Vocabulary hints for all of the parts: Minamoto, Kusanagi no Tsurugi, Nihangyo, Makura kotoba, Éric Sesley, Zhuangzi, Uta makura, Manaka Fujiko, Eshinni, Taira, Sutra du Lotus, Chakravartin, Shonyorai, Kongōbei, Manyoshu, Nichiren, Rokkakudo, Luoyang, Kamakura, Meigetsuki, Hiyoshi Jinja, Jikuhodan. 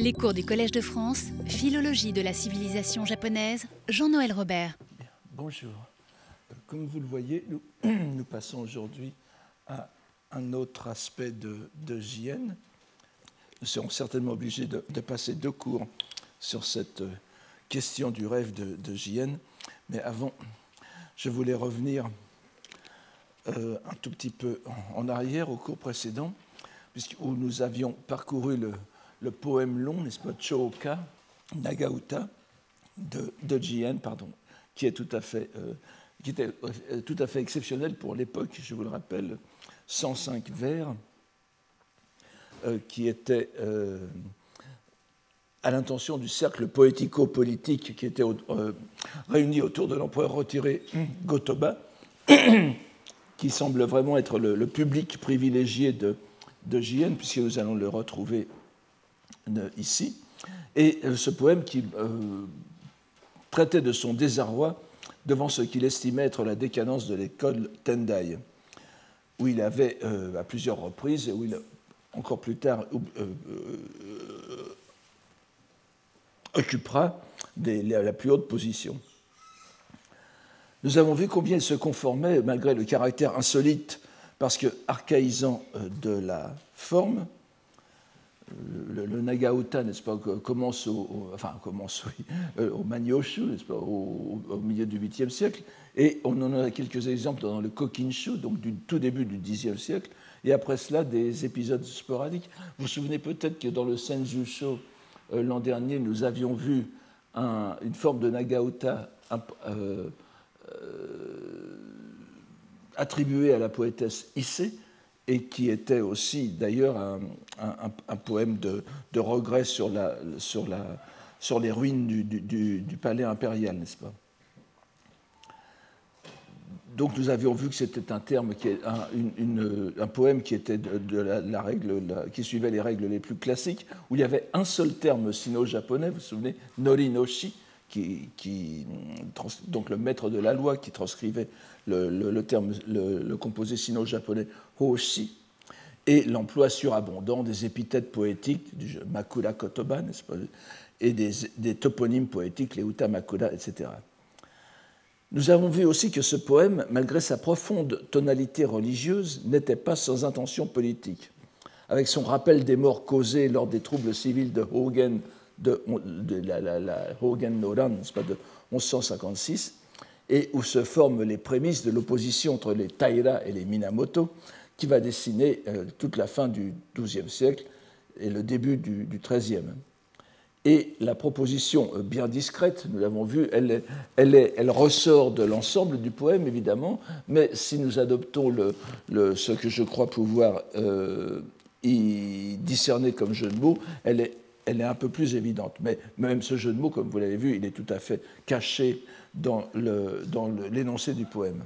Les cours du Collège de France, philologie de la civilisation japonaise, Jean-Noël Robert. Bonjour. Comme vous le voyez, nous passons aujourd'hui à un autre aspect de Jien. Nous serons certainement obligés de passer deux cours sur cette question du rêve de Jien. Mais avant, je voulais revenir un tout petit peu en arrière au cours précédent, où nous avions parcouru le poème long, n'est-ce pas, Chōka Nagauta de Jien, qui est qui était tout à fait exceptionnel pour l'époque, je vous le rappelle, 105 vers, qui étaient à l'intention du cercle poético-politique qui était réuni autour de l'empereur retiré Gotoba, qui semble vraiment être le public privilégié de Jien, puisque nous allons le retrouver ici, et ce poème qui traitait de son désarroi devant ce qu'il estimait être la décadence de l'école Tendai, où il avait à plusieurs reprises, et où il encore plus tard occupera la plus haute position. Nous avons vu combien il se conformait, malgré le caractère insolite, parce que archaïsant de la forme. Le Nagauta, n'est-ce pas, commence au Manyoshu, n'est-ce pas, au milieu du 8e siècle, et on en a quelques exemples dans le Kokinshu, donc du tout début du 10e siècle, et après cela, des épisodes sporadiques. Vous vous souvenez peut-être que dans le Senjūshō, l'an dernier, nous avions vu une forme de Nagauta attribuée à la poétesse Issei, et qui était aussi d'ailleurs un poème de regret sur les ruines du palais impérial, n'est-ce pas? Donc nous avions vu que c'était un poème qui était qui suivait les règles les plus classiques, où il y avait un seul terme sino-japonais, vous vous souvenez, Norinoshi, donc le maître de la loi qui transcrivait le composé sino-japonais hoshi, et l'emploi surabondant des épithètes poétiques, du Makura kotoba, n'est-ce pas, et des toponymes poétiques, les Uta makura, etc. Nous avons vu aussi que ce poème, malgré sa profonde tonalité religieuse, n'était pas sans intention politique. Avec son rappel des morts causés lors des troubles civils de Hōgen, de la Hōgen no Ran, n'est-ce pas, de 1156, et où se forment les prémices de l'opposition entre les Taira et les Minamoto, qui va dessiner toute la fin du XIIe siècle et le début du XIIIe. Et la proposition bien discrète, nous l'avons vu, elle ressort de l'ensemble du poème, évidemment, mais si nous adoptons ce que je crois pouvoir y discerner comme jeu de mots, elle est un peu plus évidente. Mais même ce jeu de mots, comme vous l'avez vu, il est tout à fait caché dans l'énoncé du poème.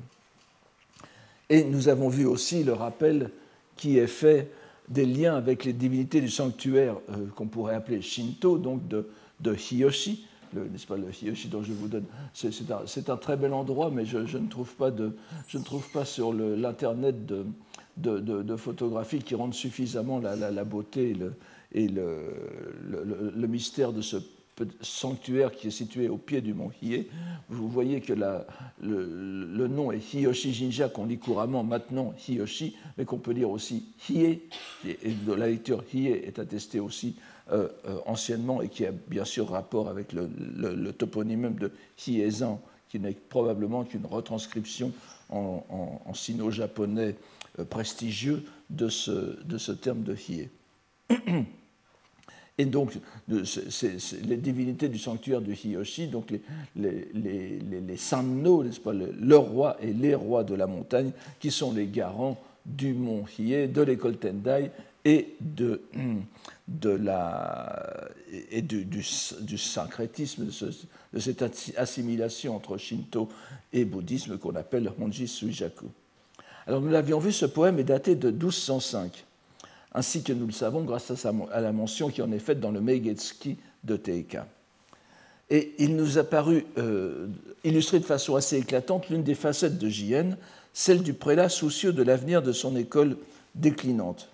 Et nous avons vu aussi le rappel qui est fait des liens avec les divinités du sanctuaire qu'on pourrait appeler Shinto, donc de Hiyoshi, n'est-ce pas, le Hiyoshi dont je vous donne. C'est un très bel endroit, mais je ne trouve pas sur l'Internet de photographies qui rendent suffisamment la beauté et le mystère de ce sanctuaire qui est situé au pied du mont Hiei. Vous voyez que le nom est Hiyoshi Jinja, qu'on lit couramment maintenant Hiyoshi, mais qu'on peut lire aussi Hiei, et la lecture Hiei est attestée aussi anciennement, et qui a bien sûr rapport avec le toponyme même de Hiezan, qui n'est probablement qu'une retranscription en sino-japonais prestigieux de ce terme de Hiei. Et donc, c'est les divinités du sanctuaire du Hiyoshi, donc les Sanno, n'est-ce pas, le roi et les rois de la montagne, qui sont les garants du mont Hiei, de l'école Tendai et du syncrétisme, de cette assimilation entre Shinto et bouddhisme qu'on appelle Honji Suijaku. Alors, nous l'avions vu, ce poème est daté de 1205. Ainsi que nous le savons grâce à la mention qui en est faite dans le Meigetsuki de Teika. Et il nous a paru illustrer de façon assez éclatante l'une des facettes de Jien, celle du prélat soucieux de l'avenir de son école déclinante.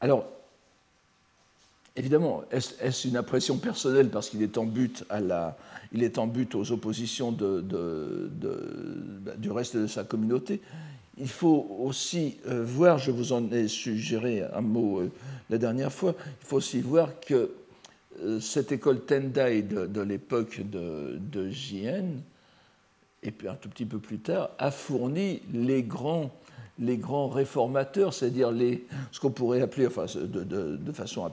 Alors, Évidemment, est-ce une impression personnelle parce qu'il est en but à la, il est en but aux oppositions du reste de sa communauté. Il faut aussi voir, je vous en ai suggéré un mot la dernière fois, il faut aussi voir que cette école Tendai de l'époque de Jien, et puis un tout petit peu plus tard, a fourni les grands réformateurs, c'est-à-dire ce qu'on pourrait appeler, enfin, de façon un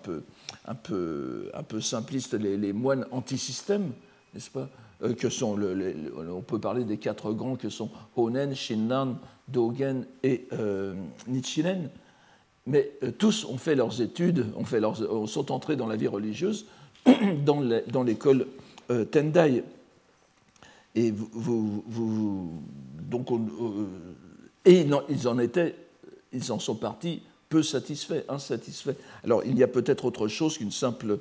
peu simpliste, les moines anti-système, n'est-ce pas, que sont on peut parler des quatre grands que sont Honen, Shinran, Dogen et Nichiren. Mais tous ont fait leurs études, sont entrés dans la vie religieuse dans l'école Tendai. Et ils en sont partis peu satisfaits, insatisfaits. Alors il y a peut-être autre chose qu'une simple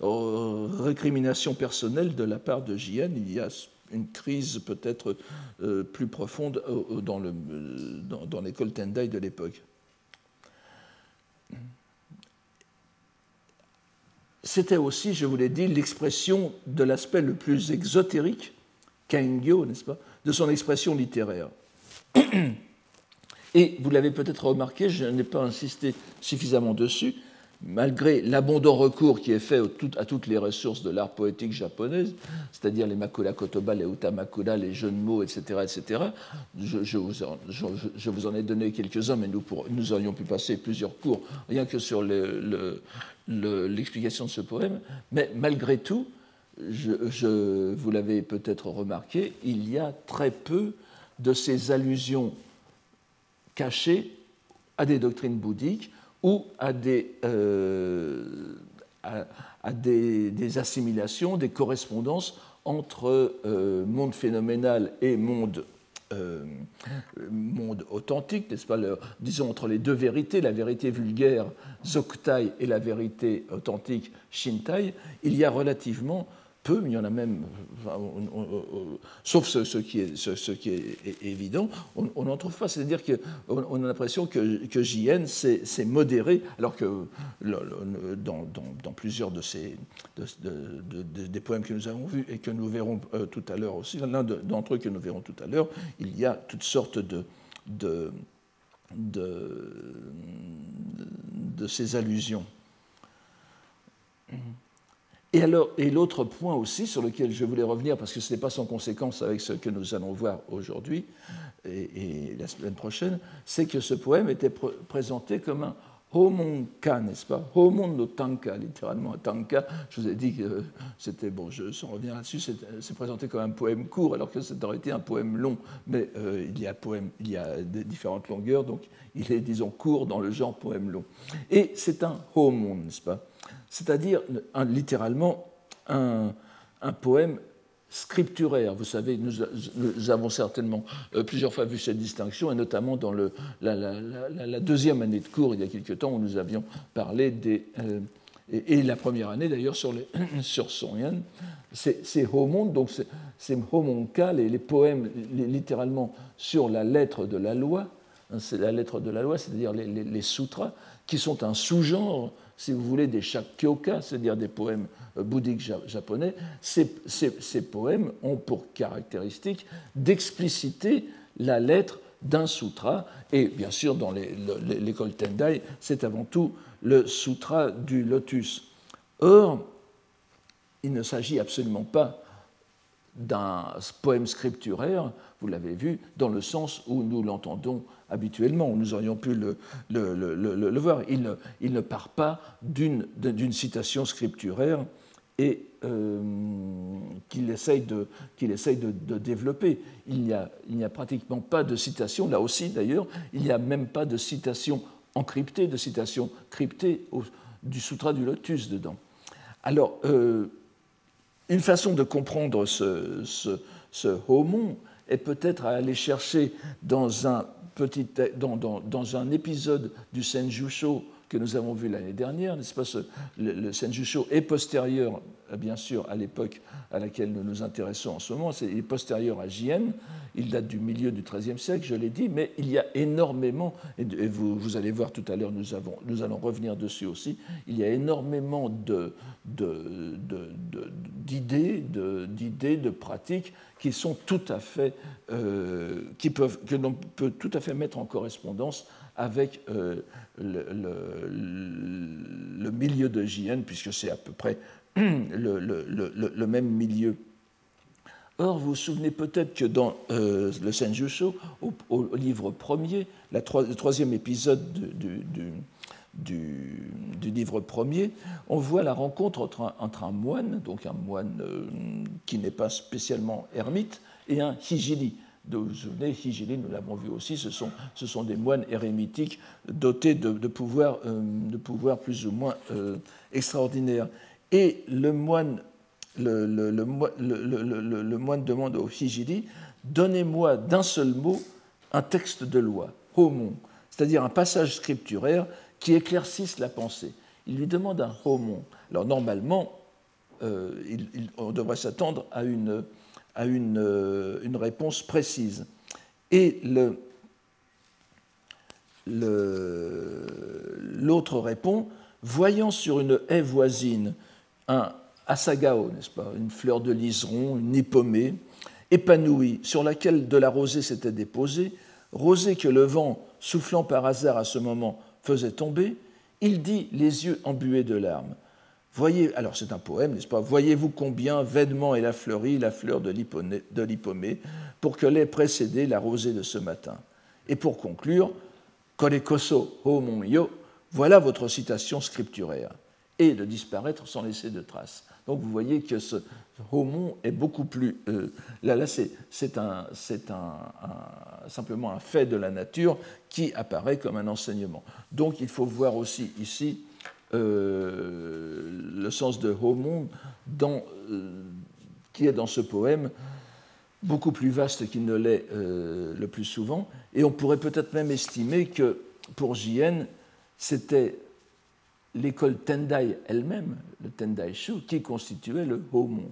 récrimination personnelle de la part de Jien. Il y a une crise peut-être plus profonde dans l'école Tendai de l'époque. C'était aussi, je vous l'ai dit, l'expression de l'aspect le plus exotérique, Kaingyo, n'est-ce pas, de son expression littéraire. Et vous l'avez peut-être remarqué, je n'ai pas insisté suffisamment dessus, malgré l'abondant recours qui est fait à toutes les ressources de l'art poétique japonaise, c'est-à-dire les Makura kotoba, les Uta makura, les jeux de mots, etc., etc. Je vous en ai donné quelques-uns, mais nous aurions pu passer plusieurs cours rien que sur l'explication de ce poème. Mais malgré tout, vous l'avez peut-être remarqué, il y a très peu de ces allusions cachées à des doctrines bouddhiques ou à des assimilations, des correspondances entre monde phénoménal et monde authentique, n'est-ce pas, disons entre les deux vérités, la vérité vulgaire Zoktai et la vérité authentique Shintai. Il y a relativement peu, mais il y en a même, enfin, sauf ce qui est évident, on n'en trouve pas. C'est-à-dire qu'on a l'impression que Jien s'est modéré, alors que dans plusieurs des poèmes que nous avons vus et que nous verrons tout à l'heure aussi, l'un d'entre eux que nous verrons tout à l'heure, il y a toutes sortes de ces allusions. Et l'autre point aussi sur lequel je voulais revenir, parce que ce n'est pas sans conséquence avec ce que nous allons voir aujourd'hui et la semaine prochaine, c'est que ce poème était présenté comme un homonka, n'est-ce pas ? Homon no tanka, littéralement. Tanka, je vous ai dit que c'était, bon, sans revenir là-dessus, c'est présenté comme un poème court, alors que ça aurait été un poème long. Mais il y a des différentes longueurs, donc il est, disons, court dans le genre poème long. Et c'est un homon, n'est-ce pas ? C'est-à-dire, littéralement, un poème scripturaire. Vous savez, nous avons certainement plusieurs fois vu cette distinction, et notamment dans la deuxième année de cours, il y a quelque temps, où nous avions parlé et la première année, d'ailleurs, sur Song Yan, c'est Homon, donc c'est Homonka, les poèmes, littéralement, sur la lettre de la loi, hein, c'est la lettre de la loi, c'est-à-dire les sutras, qui sont un sous-genre, si vous voulez, des shakyoka, c'est-à-dire des poèmes bouddhiques japonais. Ces poèmes ont pour caractéristique d'expliciter la lettre d'un sutra. Et bien sûr, dans l'école Tendai, c'est avant tout le sutra du lotus. Or, il ne s'agit absolument pas d'un poème scripturaire, vous l'avez vu, dans le sens où nous l'entendons habituellement, nous aurions pu le voir. Il ne part pas d'une citation scripturaire et qu'il essaye de développer. Il n'y a pratiquement pas de citation, là aussi d'ailleurs, il n'y a même pas de citation encryptée, de citation cryptée du Sutra du Lotus dedans. Alors, une façon de comprendre ce homon est peut-être à aller chercher dans un épisode du Senjūshō que nous avons vu l'année dernière, n'est-ce pas, le Senjūshō est postérieur, bien sûr, à l'époque à laquelle nous nous intéressons en ce moment, il est postérieur à Jien, il date du milieu du XIIIe siècle, je l'ai dit, mais il y a énormément, et vous allez voir tout à l'heure, nous allons revenir dessus aussi, il y a énormément d'idées, de pratiques qui sont tout à fait, que l'on peut tout à fait mettre en correspondance avec le milieu de Jien, puisque c'est à peu près le même milieu. Or, vous vous souvenez peut-être que dans le Senjūshō, au livre premier, le troisième épisode du livre premier, on voit la rencontre entre un moine, donc un moine qui n'est pas spécialement ermite, et un hijiri. Vous vous souvenez, hijiri, nous l'avons vu aussi, ce sont des moines érémitiques dotés de pouvoirs plus ou moins extraordinaires. Et le moine demande au hijiri « Donnez-moi d'un seul mot un texte de loi, homon », c'est-à-dire un passage scripturaire qui éclaircisse la pensée. Il lui demande un homon. Alors normalement, on devrait s'attendre à une réponse précise. Et l'autre répond « Voyant sur une haie voisine un asagao, n'est-ce pas, une fleur de liseron, une hippomée, épanouie, sur laquelle de la rosée s'était déposée, rosée que le vent, soufflant par hasard à ce moment, faisait tomber, il dit, les yeux embués de larmes, voyez, alors c'est un poème, n'est-ce pas, voyez-vous combien vainement elle a fleuri la fleur de l'hippomée pour que l'ait précédée la rosée de ce matin. Et pour conclure, korekoso homon yo, voilà votre citation scripturaire. » et de disparaître sans laisser de traces. Donc vous voyez que ce homon est beaucoup plus... simplement un fait de la nature qui apparaît comme un enseignement. Donc il faut voir aussi ici le sens de homon qui est dans ce poème beaucoup plus vaste qu'il ne l'est le plus souvent. Et on pourrait peut-être même estimer que pour Jien, c'était... l'école Tendai elle-même, le Tendai-shu, qui constituait le homon.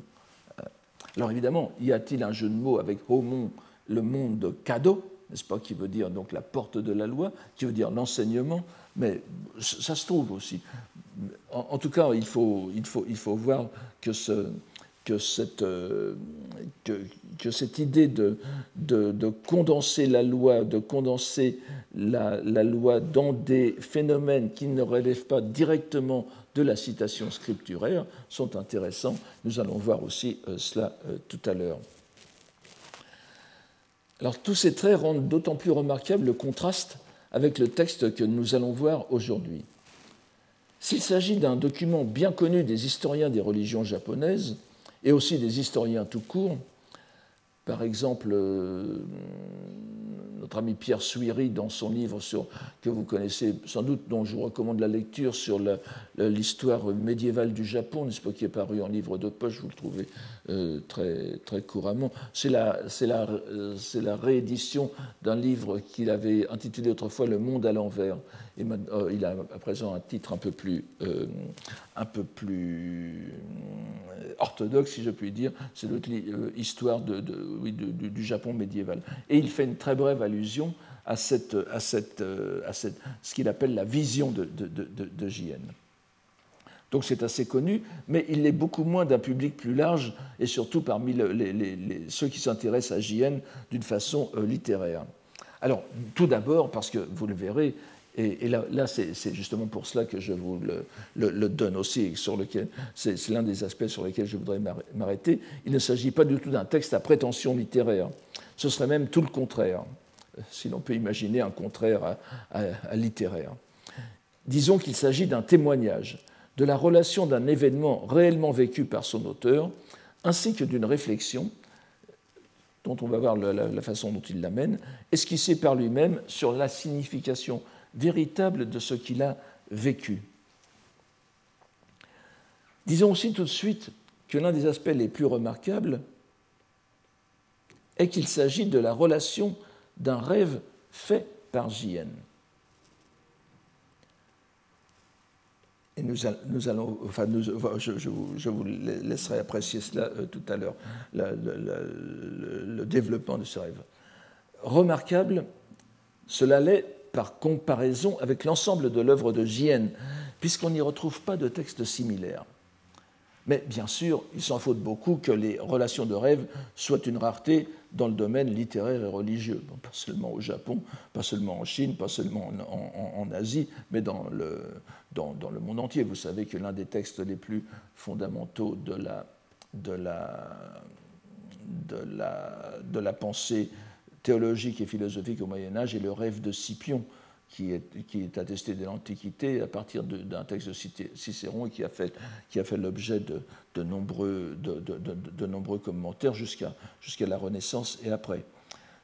Alors évidemment, y a-t-il un jeu de mots avec homon, le monde de Kado, n'est-ce pas, qui veut dire donc la porte de la loi, qui veut dire l'enseignement, mais ça se trouve aussi. En tout cas, il faut voir que cette idée de condenser la loi, de condenser la loi dans des phénomènes qui ne relèvent pas directement de la citation scripturaire sont intéressants. Nous allons voir aussi cela tout à l'heure. Alors tous ces traits rendent d'autant plus remarquable le contraste avec le texte que nous allons voir aujourd'hui. S'il s'agit d'un document bien connu des historiens des religions japonaises, et aussi des historiens tout court. Par exemple, notre ami Pierre Souiri, dans son livre que vous connaissez sans doute, dont je vous recommande la lecture sur l'histoire médiévale du Japon, n'est-ce pas, qui est paru en livre de poche, vous le trouvez très, très couramment. C'est la réédition d'un livre qu'il avait intitulé autrefois « Le monde à l'envers ». Et il a à présent un titre un peu plus orthodoxe, si je puis dire, c'est l'autre histoire du Japon médiéval. Et il fait une très brève allusion à ce qu'il appelle la vision de Jien. Donc c'est assez connu, mais il l'est beaucoup moins d'un public plus large, et surtout parmi ceux qui s'intéressent à Jien d'une façon littéraire. Alors, tout d'abord, parce que vous le verrez, et là c'est justement pour cela que je vous le donne aussi, sur lequel, c'est l'un des aspects sur lesquels je voudrais m'arrêter. Il ne s'agit pas du tout d'un texte à prétention littéraire. Ce serait même tout le contraire, si l'on peut imaginer un contraire à littéraire. Disons qu'il s'agit d'un témoignage de la relation d'un événement réellement vécu par son auteur, ainsi que d'une réflexion, dont on va voir la façon dont il l'amène, esquissée par lui-même sur la signification véritable de ce qu'il a vécu. Disons aussi tout de suite que l'un des aspects les plus remarquables est qu'il s'agit de la relation d'un rêve fait par Jien. Et nous allons, enfin, je vous laisserai apprécier cela tout à l'heure, le développement de ce rêve. Remarquable, cela l'est par comparaison avec l'ensemble de l'œuvre de Jien, puisqu'on n'y retrouve pas de texte similaire. Mais bien sûr, il s'en faut de beaucoup que les relations de rêve soient une rareté dans le domaine littéraire et religieux. Bon, pas seulement au Japon, pas seulement en Chine, pas seulement en Asie, mais dans le monde entier. Vous savez que l'un des textes les plus fondamentaux de la pensée théologique et philosophique au Moyen-Âge est le rêve de Scipion, qui est attesté dès l'Antiquité à partir d'un texte de Cicéron et qui a fait l'objet de nombreux commentaires jusqu'à la Renaissance et après.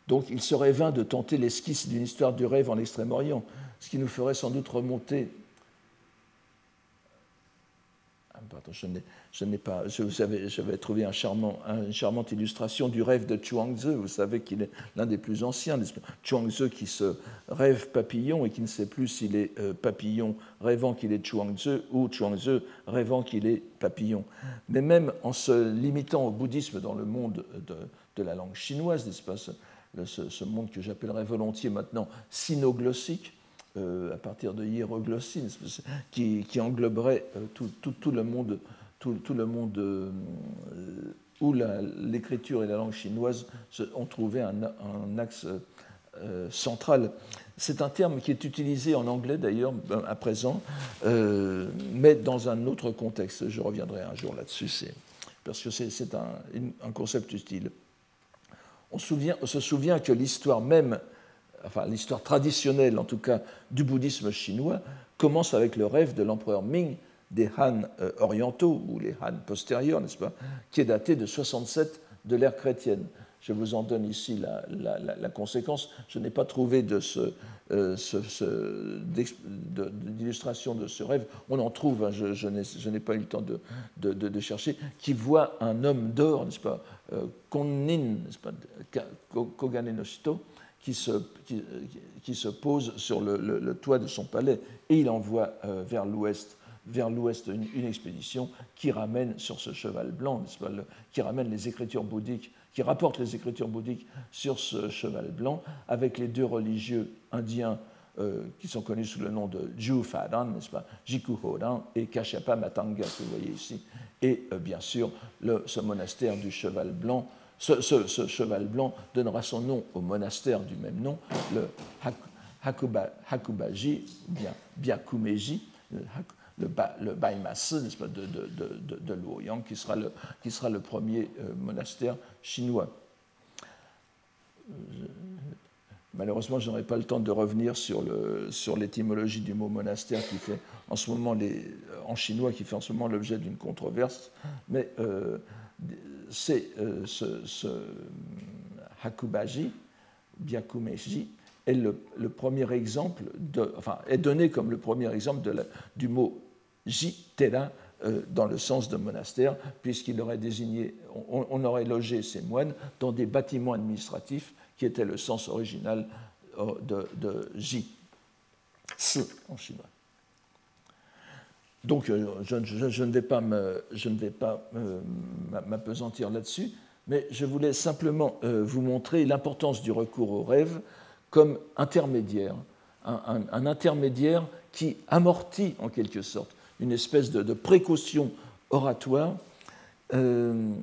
Donc il serait vain de tenter l'esquisse d'une histoire du rêve en Extrême-Orient, ce qui nous ferait sans doute remonter... Pardon, je n'ai pas. J'avais trouvé une charmante illustration du rêve de Zhuangzi. Vous savez qu'il est l'un des plus anciens. Zhuangzi qui se rêve papillon et qui ne sait plus s'il est papillon rêvant qu'il est Zhuangzi ou Zhuangzi rêvant qu'il est papillon. Mais même en se limitant au bouddhisme dans le monde de la langue chinoise, n'est-ce pas, ce monde que j'appellerais volontiers maintenant sinoglossique, à partir de hiéroglossie, qui engloberait tout le monde où l'écriture et la langue chinoise ont trouvé un axe central. C'est un terme qui est utilisé en anglais d'ailleurs à présent, mais dans un autre contexte. Je reviendrai un jour là-dessus, parce que c'est un concept utile. On se souvient que l'histoire même, enfin l'histoire traditionnelle en tout cas du bouddhisme chinois, commence avec le rêve de l'empereur Ming des Han orientaux, ou les Han postérieurs, n'est-ce pas, qui est daté de 67 de l'ère chrétienne. Je vous en donne ici la conséquence. Je n'ai pas trouvé d'illustration de ce rêve. On en trouve, hein, je n'ai pas eu le temps de chercher, qui voit un homme d'or, n'est-ce pas, Konnin, n'est-ce pas, Kogane no Shito, qui se pose sur le toit de son palais, et il envoie vers l'ouest une expédition qui ramène sur ce cheval blanc, n'est-ce pas, qui rapporte les écritures bouddhiques sur ce cheval blanc, avec les deux religieux indiens qui sont connus sous le nom de Jufadan, n'est-ce pas, Jikuhodan et Kashapa Matanga, que vous voyez ici, et bien sûr ce monastère du cheval blanc. Ce cheval blanc donnera son nom au monastère du même nom, le Hakubaji, bien Byakumeji, le Baimasu, n'est-ce pas, de Luoyang, qui sera le premier monastère chinois. Malheureusement, je n'aurai pas le temps de revenir sur l'étymologie du mot monastère qui fait en ce moment en chinois qui fait en ce moment l'objet d'une controverse, mais ce Hakubaji, Byakumeji, est le premier exemple est donné comme le premier exemple du mot jitera dans le sens de monastère, puisqu'il aurait désigné, on aurait logé ces moines dans des bâtiments administratifs qui était le sens original de ji, si en chinois. Donc, je ne vais pas m'apesantir là-dessus, mais je voulais simplement vous montrer l'importance du recours au rêve comme intermédiaire, un intermédiaire qui amortit en quelque sorte une espèce de précaution oratoire, comme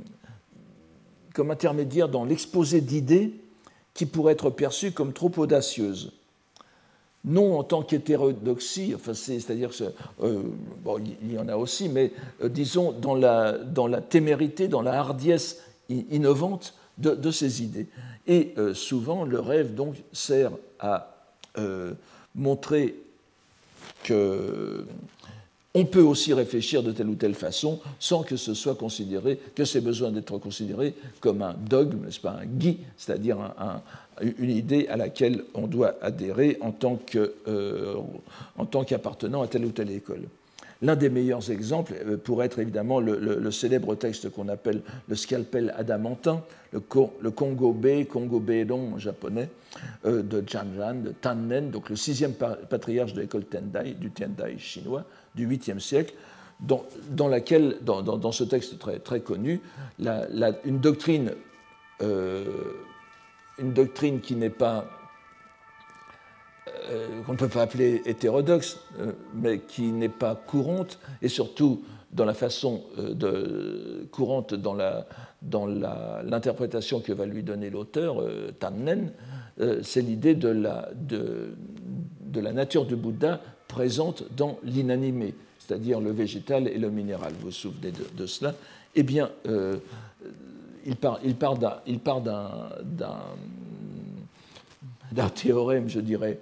intermédiaire dans l'exposé d'idées qui pourrait être perçue comme trop audacieuse. Non en tant qu'hétérodoxie, enfin c'est-à-dire bon, il y en a aussi, mais disons dans la témérité, dans la hardiesse innovante de ces idées. Et souvent, le rêve donc sert à montrer qu'on peut aussi réfléchir de telle ou telle façon sans que ce soit considéré, que c'est besoin d'être considéré comme un dogme, n'est-ce pas, un gui, c'est-à-dire une idée à laquelle on doit adhérer en tant qu'appartenant à telle ou telle école. L'un des meilleurs exemples pourrait être évidemment le célèbre texte qu'on appelle le scalpel adamantin, le Kongobei, Kongobeidon japonais, de Janran, de Tannen, donc le sixième patriarche de l'école Tendai, du Tendai chinois du 8e siècle, dans ce texte très, très connu, une doctrine qui n'est pas, qu'on ne peut pas appeler hétérodoxe, mais qui n'est pas courante, et surtout dans la façon courante dans l'interprétation que va lui donner l'auteur, Tannen, c'est l'idée de la nature du Bouddha présente dans l'inanimé, c'est-à-dire le végétal et le minéral. Vous vous souvenez de cela ? Eh bien, il part d'un théorème, je dirais,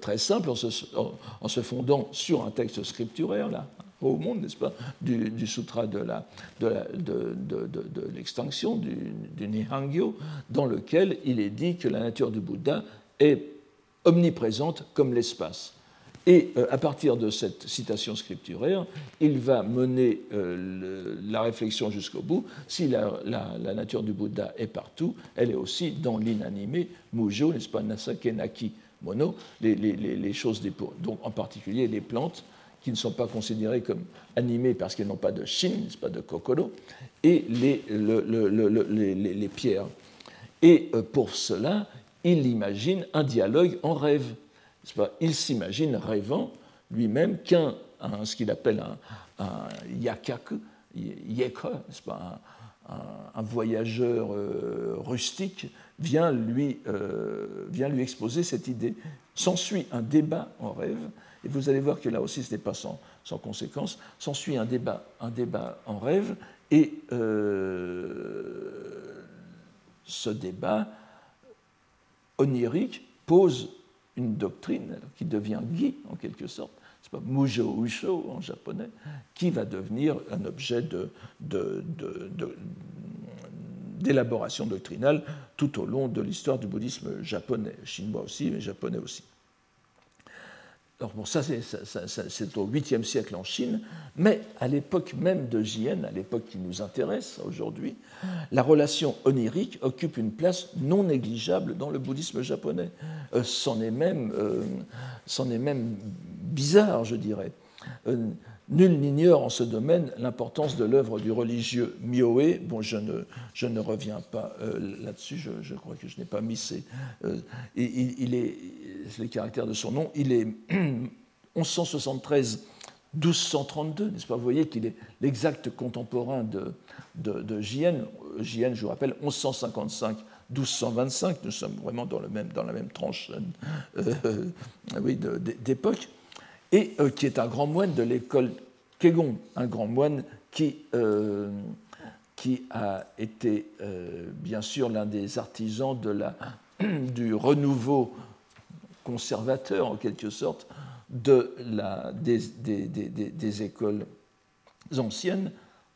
très simple, en se fondant sur un texte scripturaire, là, au monde, n'est-ce pas, du sutra de l'extinction, du Nihangyo, dans lequel il est dit que la nature du Bouddha est omniprésente comme l'espace. Et à partir de cette citation scripturaire, il va mener la réflexion jusqu'au bout. Si la nature du Bouddha est partout, elle est aussi dans l'inanimé, mujo, n'est-ce pas, nasake, naki, mono, les choses des peaux. Donc en particulier les plantes qui ne sont pas considérées comme animées parce qu'elles n'ont pas de shin, n'est-ce pas, de kokoro, et les pierres. Et pour cela, il imagine un dialogue en rêve. Il s'imagine rêvant lui-même ce qu'il appelle un yakaku, yeka, un voyageur rustique, vient lui exposer cette idée. S'ensuit un débat en rêve, et vous allez voir que là aussi ce n'est pas sans conséquence. S'ensuit un débat en rêve, et ce débat onirique pose une doctrine qui devient gi, en quelque sorte, c'est pas mujo usho en japonais, qui va devenir un objet d'élaboration doctrinale tout au long de l'histoire du bouddhisme japonais, chinois aussi, mais japonais aussi. Alors bon, c'est au 8e siècle en Chine, mais à l'époque même de Jien, à l'époque qui nous intéresse aujourd'hui, la relation onirique occupe une place non négligeable dans le bouddhisme japonais. C'en est même bizarre, je dirais. Nul n'ignore en ce domaine l'importance de l'œuvre du religieux Myōe. Bon, je ne reviens pas là-dessus, je crois que je n'ai pas mis ces... C'est les caractères de son nom, il est 1173-1232, n'est-ce pas ? Vous voyez qu'il est l'exact contemporain de Jien. Jien, je vous rappelle, 1155-1225, nous sommes vraiment dans la même tranche d'époque, et qui est un grand moine de l'école Kegon, un grand moine qui a été bien sûr l'un des artisans du renouveau conservateur, en quelque sorte, des écoles anciennes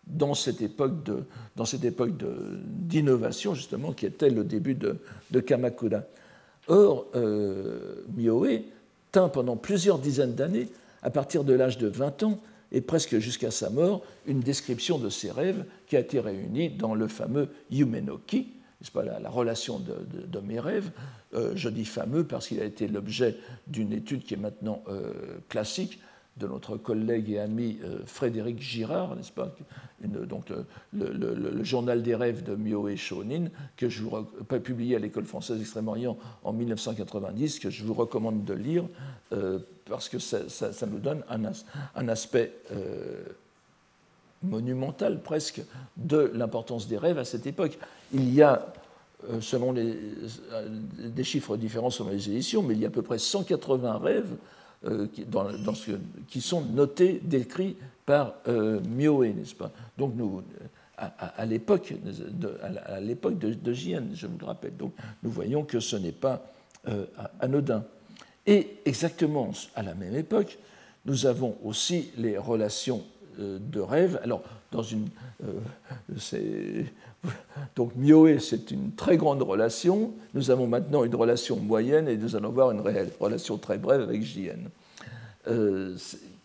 dans cette époque d'innovation, justement, qui était le début de Kamakura. Or, Myōe tint pendant plusieurs dizaines d'années, à partir de l'âge de 20 ans et presque jusqu'à sa mort, une description de ses rêves qui a été réunie dans le fameux Yumenoki, n'est-ce pas, la relation de mes rêves. Je dis fameux parce qu'il a été l'objet d'une étude qui est maintenant classique de notre collègue et ami Frédéric Girard, n'est-ce pas, donc le journal des rêves de Myōe Shōnin, que je vous publié à l'École française d'Extrême-Orient en 1990, que je vous recommande de lire parce que ça nous donne un aspect monumental presque de l'importance des rêves à cette époque. Il y a, selon des chiffres différents selon les éditions, mais il y a à peu près 180 rêves qui sont notés, décrits par Myōe, n'est-ce pas ? Donc nous, à l'époque de Jien, je vous le rappelle, donc nous voyons que ce n'est pas anodin. Et exactement à la même époque, nous avons aussi les relations de rêve. Alors, donc Myōe, c'est une très grande relation. Nous avons maintenant une relation moyenne et nous allons voir une relation très brève avec Jien.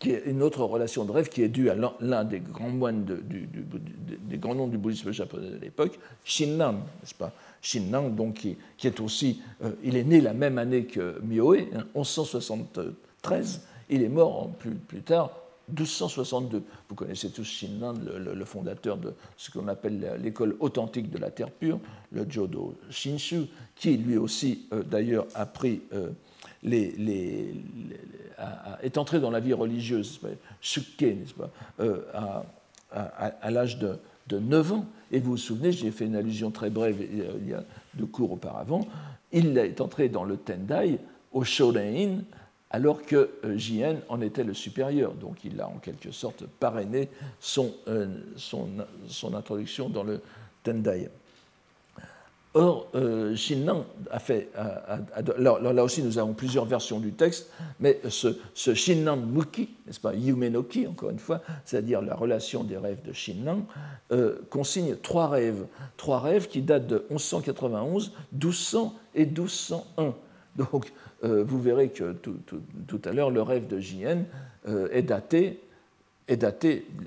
qui est une autre relation de rêve qui est due à l'un des grands moines, des grands noms du bouddhisme japonais de l'époque, Shinran, n'est-ce pas ? Shinran, donc, qui est aussi, il est né la même année que Myōe, hein, 1173, il est mort plus tard, 1262. Vous connaissez tous Shinran, le fondateur de ce qu'on appelle l'école authentique de la terre pure, le Jodo Shinshu, qui lui aussi, d'ailleurs, a pris... est entré dans la vie religieuse, Shukke, n'est-ce pas, à l'âge de 9 ans. Et vous vous souvenez, j'ai fait une allusion très brève il y a deux cours auparavant, il est entré dans le Tendai au Shoren-in, alors que Jien en était le supérieur. Donc il a en quelque sorte parrainé son introduction dans le Tendai. Or, Shinran a fait... là aussi, nous avons plusieurs versions du texte, mais ce Shinran Muki, n'est-ce pas, Yumenoki, encore une fois, c'est-à-dire la relation des rêves de Shinran, consigne trois rêves qui datent de 1191, 1200 et 1201. Donc, vous verrez que tout à l'heure, le rêve de Jien est daté,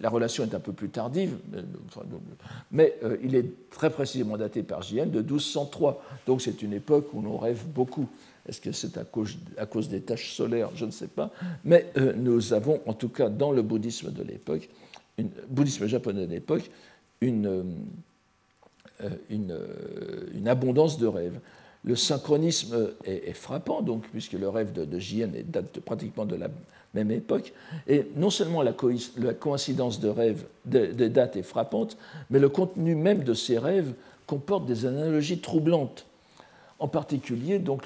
la relation est un peu plus tardive, mais il est très précisément daté par Jien de 1203. Donc c'est une époque où l'on rêve beaucoup. Est-ce que c'est à cause des taches solaires? Je ne sais pas. Mais nous avons, en tout cas dans le bouddhisme de l'époque, bouddhisme japonais de l'époque, une abondance de rêves. Le synchronisme est frappant, donc, puisque le rêve de Jien date pratiquement de la même époque. Et non seulement la coïncidence de rêves, des dates est frappante, mais le contenu même de ces rêves comporte des analogies troublantes. En particulier, donc,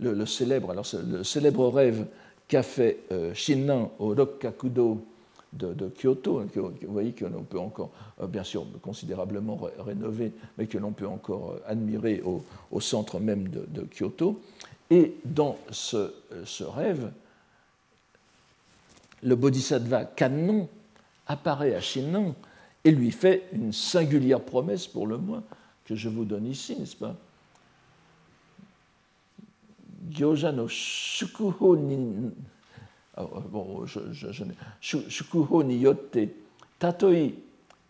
le célèbre rêve qu'a fait Shinran au Rokkakudo de Kyoto, que vous voyez que l'on peut encore, bien sûr, considérablement rénover, mais que l'on peut encore admirer au centre même de Kyoto. Et dans ce rêve, le bodhisattva Kanon apparaît à Shinran et lui fait une singulière promesse, pour le moins, que je vous donne ici, n'est-ce pas ? Gyoja no shukuho ni... Bon, shukuho ni yotte tatoi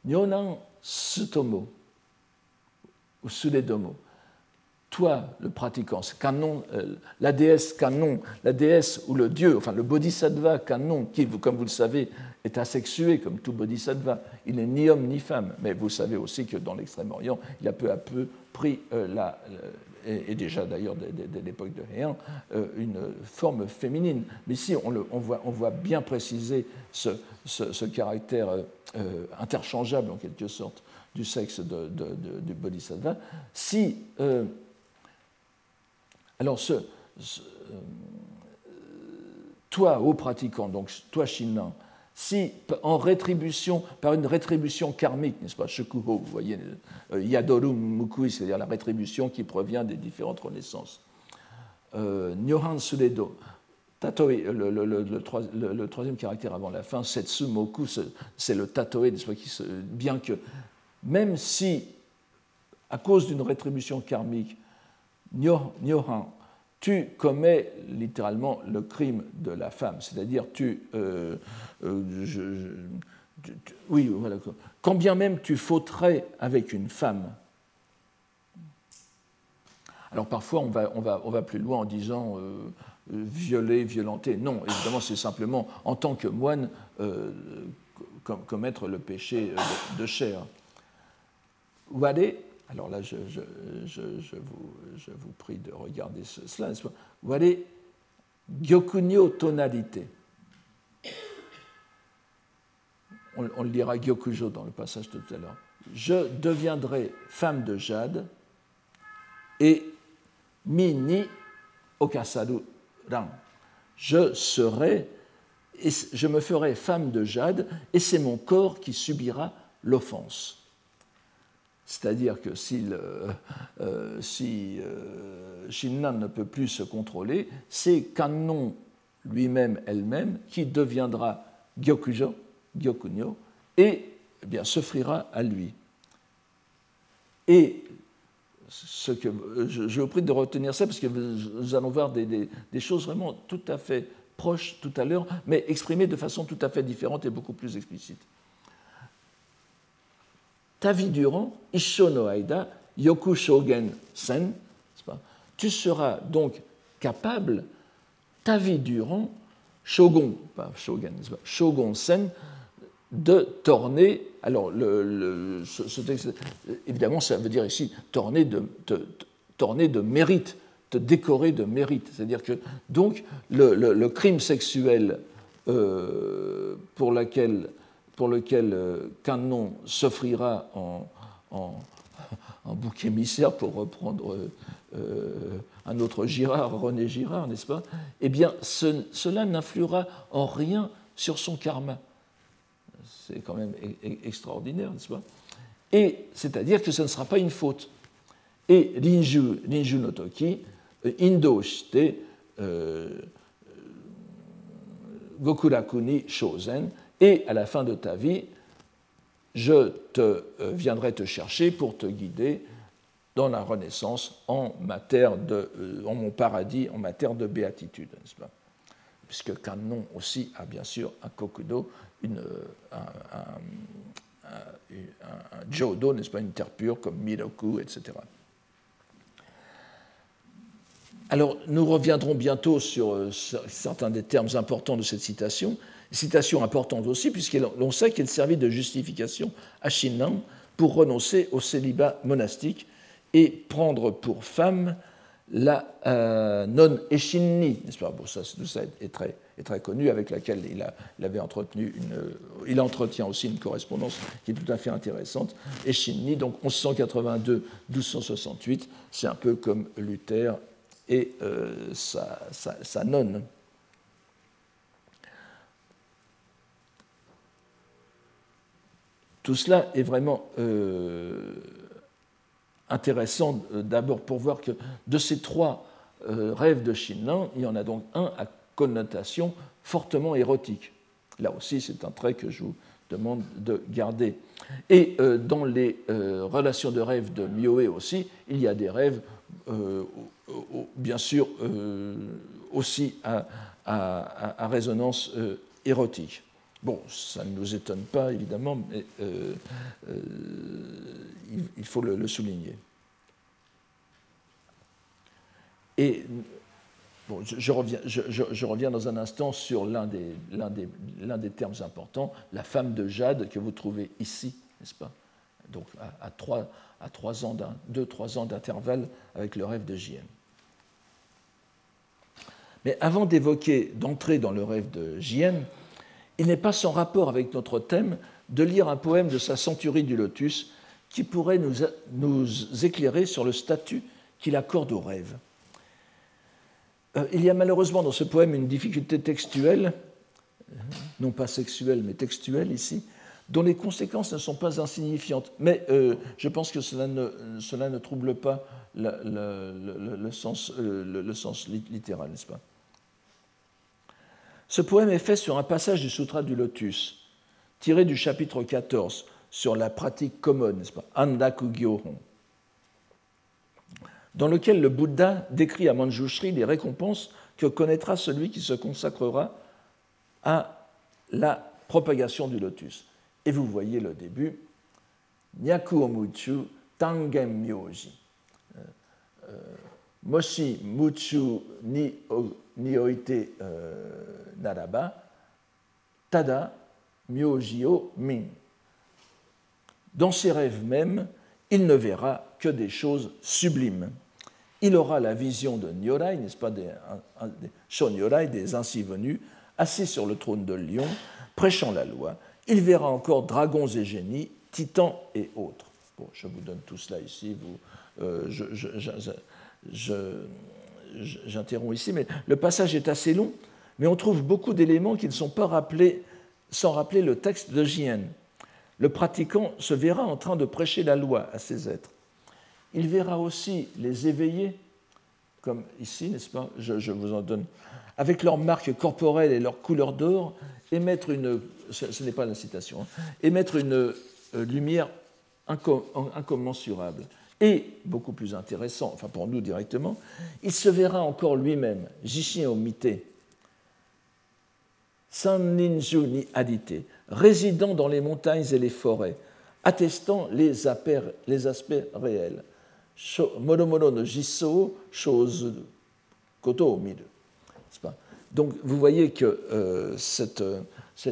nyonan sutomo ou suredomo. Toi, le pratiquant, Kanon, la déesse Kanon, la déesse ou le dieu, enfin le bodhisattva Kanon, qui, comme vous le savez, est asexué comme tout bodhisattva. Il n'est ni homme ni femme. Mais vous savez aussi que dans l'Extrême-Orient, il a peu à peu pris et déjà d'ailleurs dès l'époque de Heian, une forme féminine. Mais ici, on voit bien préciser ce caractère interchangeable, en quelque sorte, du sexe du bodhisattva. Si... Alors, toi, ô pratiquant, donc toi, Shinran, si en rétribution, par une rétribution karmique, n'est-ce pas, Shukuho, vous voyez, Yadorum Mukui, c'est-à-dire la rétribution qui provient des différentes renaissances, Nyohan Suredo, Tatoe, le troisième caractère avant la fin, Setsu Moku, c'est le Tatoe, n'est-ce pas, bien que, même si, à cause d'une rétribution karmique, Nyohan, tu commets littéralement le crime de la femme, c'est-à-dire quand bien même tu fauterais avec une femme. Alors parfois on va plus loin en disant violer, violenter. Non, évidemment c'est simplement en tant que moine commettre le péché de chair. Wade. Alors là, je vous prie de regarder cela, n'est-ce pas ? Ware Gyokunyo tonarite. On lira Gyokujo dans le passage tout à l'heure. Je deviendrai femme de jade et mi ni okasaru ran. Je me ferai femme de jade et c'est mon corps qui subira l'offense. C'est-à-dire que si Shinran ne peut plus se contrôler, c'est Kanon lui-même, elle-même, qui deviendra Gyokunyo, et eh bien, s'offrira à lui. Et je vous prie de retenir ça, parce que nous allons voir des choses vraiment tout à fait proche tout à l'heure, mais exprimée de façon tout à fait différente et beaucoup plus explicite. Ta vie durant, Isshō no aida, yoku shōgen sen, tu seras donc capable, ta vie durant, shogun, pas shogun, shogun sen, de torner. Alors, ce texte, évidemment, ça veut dire ici torner de mérite, te décorer de mérite. C'est-à-dire que, donc, le crime sexuel pour lequel Kanon s'offrira en bouc émissaire, pour reprendre un autre Girard, René Girard, n'est-ce pas ? Eh bien, cela n'influera en rien sur son karma. C'est quand même extraordinaire, n'est-ce pas ? Et c'est-à-dire que ce ne sera pas une faute. Et Rinju no Toki, Indo shite, Gokuraku ni Shozen, et à la fin de ta vie, je viendrai te chercher pour te guider dans la renaissance en mon paradis, en matière de béatitude, n'est-ce pas ? Puisque Kanon aussi a bien sûr un kokudo, un jodo, n'est-ce pas, une terre pure comme Miroku, etc. Alors, nous reviendrons bientôt sur certains des termes importants de cette citation importante aussi, puisqu'on sait qu'elle servit de justification à Shinran pour renoncer au célibat monastique et prendre pour femme la non-Eshinni, n'est-ce pas ? Bon, ça est très connu, avec laquelle il entretient aussi une correspondance qui est tout à fait intéressante. Eshinni, donc 1182-1268, c'est un peu comme Luther et sa nonne. Tout cela est vraiment intéressant, d'abord pour voir que de ces trois rêves de Shinran, il y en a donc un à connotation fortement érotique. Là aussi, c'est un trait que je vous demande de garder. Et dans les relations de rêve de Myōe aussi, il y a des rêves, bien sûr, aussi à résonance érotique. Bon, ça ne nous étonne pas, évidemment, mais il faut le souligner. Et bon, je reviens dans un instant sur l'un des termes importants, la femme de Jade, que vous trouvez ici, n'est-ce pas ? Donc, à deux, trois ans d'intervalle avec le rêve de Jien. Mais avant d'entrer dans le rêve de Jien, il n'est pas sans rapport avec notre thème de lire un poème de sa Centurie du Lotus qui pourrait nous éclairer sur le statut qu'il accorde au rêve. Il y a malheureusement dans ce poème une difficulté textuelle, non pas sexuelle mais textuelle ici, dont les conséquences ne sont pas insignifiantes. Mais je pense que cela ne trouble pas le sens littéral, n'est-ce pas ? Ce poème est fait sur un passage du Sutra du Lotus, tiré du chapitre 14, sur la pratique commode, n'est-ce pas, Andaku Gyohon, dans lequel le Bouddha décrit à Manjushri les récompenses que connaîtra celui qui se consacrera à la propagation du Lotus. Et vous voyez le début, Nyaku Omuchu Tangen Myoji, Moshi Muchu Ni Nioite Naraba, Tada Myojio Min. Dans ses rêves mêmes, il ne verra que des choses sublimes. Il aura la vision de Nyorai, n'est-ce pas, des Shonyorai, des ainsi venus, assis sur le trône de lion, prêchant la loi. Il verra encore dragons et génies, titans et autres. Bon, je vous donne tout cela ici. J'interromps ici, mais le passage est assez long, mais on trouve beaucoup d'éléments qui ne sont pas rappelés, sans rappeler le texte de Jien. Le pratiquant se verra en train de prêcher la loi à ces êtres. Il verra aussi les éveillés, comme ici, n'est-ce pas ? Je vous en donne. Avec leurs marques corporelles et leurs couleurs d'or, émettre une... Ce n'est pas la citation. Hein, émettre une lumière incommensurable. Et, beaucoup plus intéressant, enfin pour nous directement, il se verra encore lui-même, Jishin Omite, Sanninju ni Adite, résidant dans les montagnes et les forêts, attestant les aspects réels. Moromono no Jissō, chose koto miru. Donc vous voyez que cette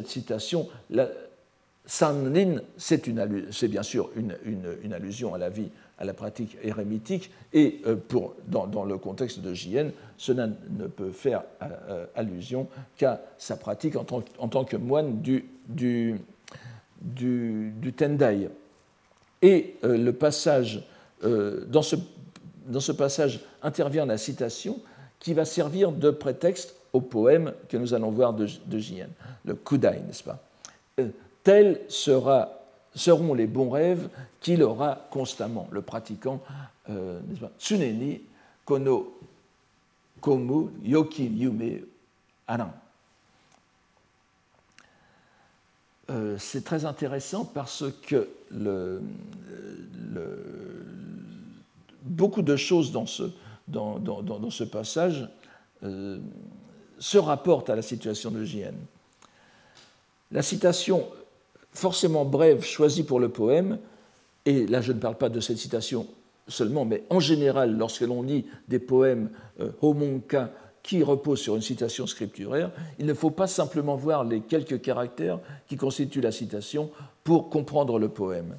citation, Sannin, c'est bien sûr une allusion à la vie, à la pratique érémitique, et dans le contexte de Jien, cela ne peut faire allusion qu'à sa pratique en tant que moine du Tendai. Et le passage, dans ce passage intervient la citation qui va servir de prétexte au poème que nous allons voir de Jien, le Kudai, n'est-ce pas ? Tels seront les bons rêves qu'il aura constamment, le pratiquant, n'est-ce pas ? Tsuneni kono komu yoki yume aran. C'est très intéressant parce que beaucoup de choses dans ce passage se rapportent à la situation de Jien. La citation forcément brève choisie pour le poème, et là je ne parle pas de cette citation seulement, mais en général, lorsque l'on lit des poèmes homonka qui reposent sur une citation scripturaire, il ne faut pas simplement voir les quelques caractères qui constituent la citation pour comprendre le poème.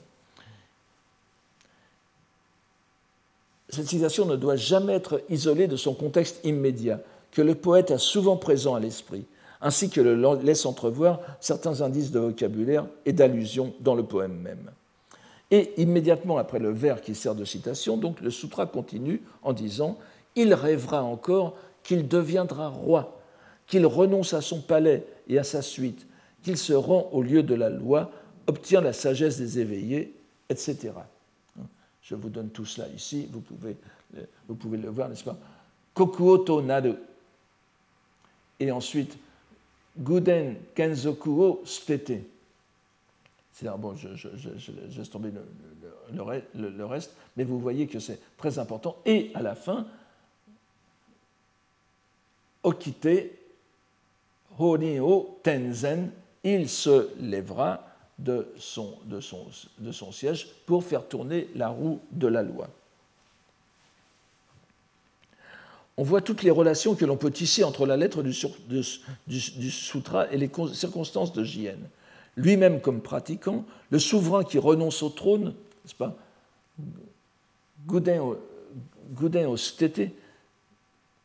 Cette citation ne doit jamais être isolée de son contexte immédiat, que le poète a souvent présent à l'esprit, ainsi que le laissent entrevoir certains indices de vocabulaire et d'allusion dans le poème même. Et immédiatement après le vers qui sert de citation, donc le sutra continue en disant « Il rêvera encore qu'il deviendra roi, qu'il renonce à son palais et à sa suite, qu'il se rend au lieu de la loi, obtient la sagesse des éveillés, etc. » Je vous donne tout cela ici, vous pouvez le voir, n'est-ce pas ?« Kokuo to naru » et ensuite Guden Kenzoku o Stete. C'est-à-dire, bon, je laisse tomber le reste, mais vous voyez que c'est très important. Et à la fin, Okite Horin o Tenzen, il se lèvera de son siège pour faire tourner la roue de la loi. On voit toutes les relations que l'on peut tisser entre la lettre du sutra et les circonstances de Jien. Lui-même comme pratiquant, le souverain qui renonce au trône, n'est-ce pas, Guden Ostete,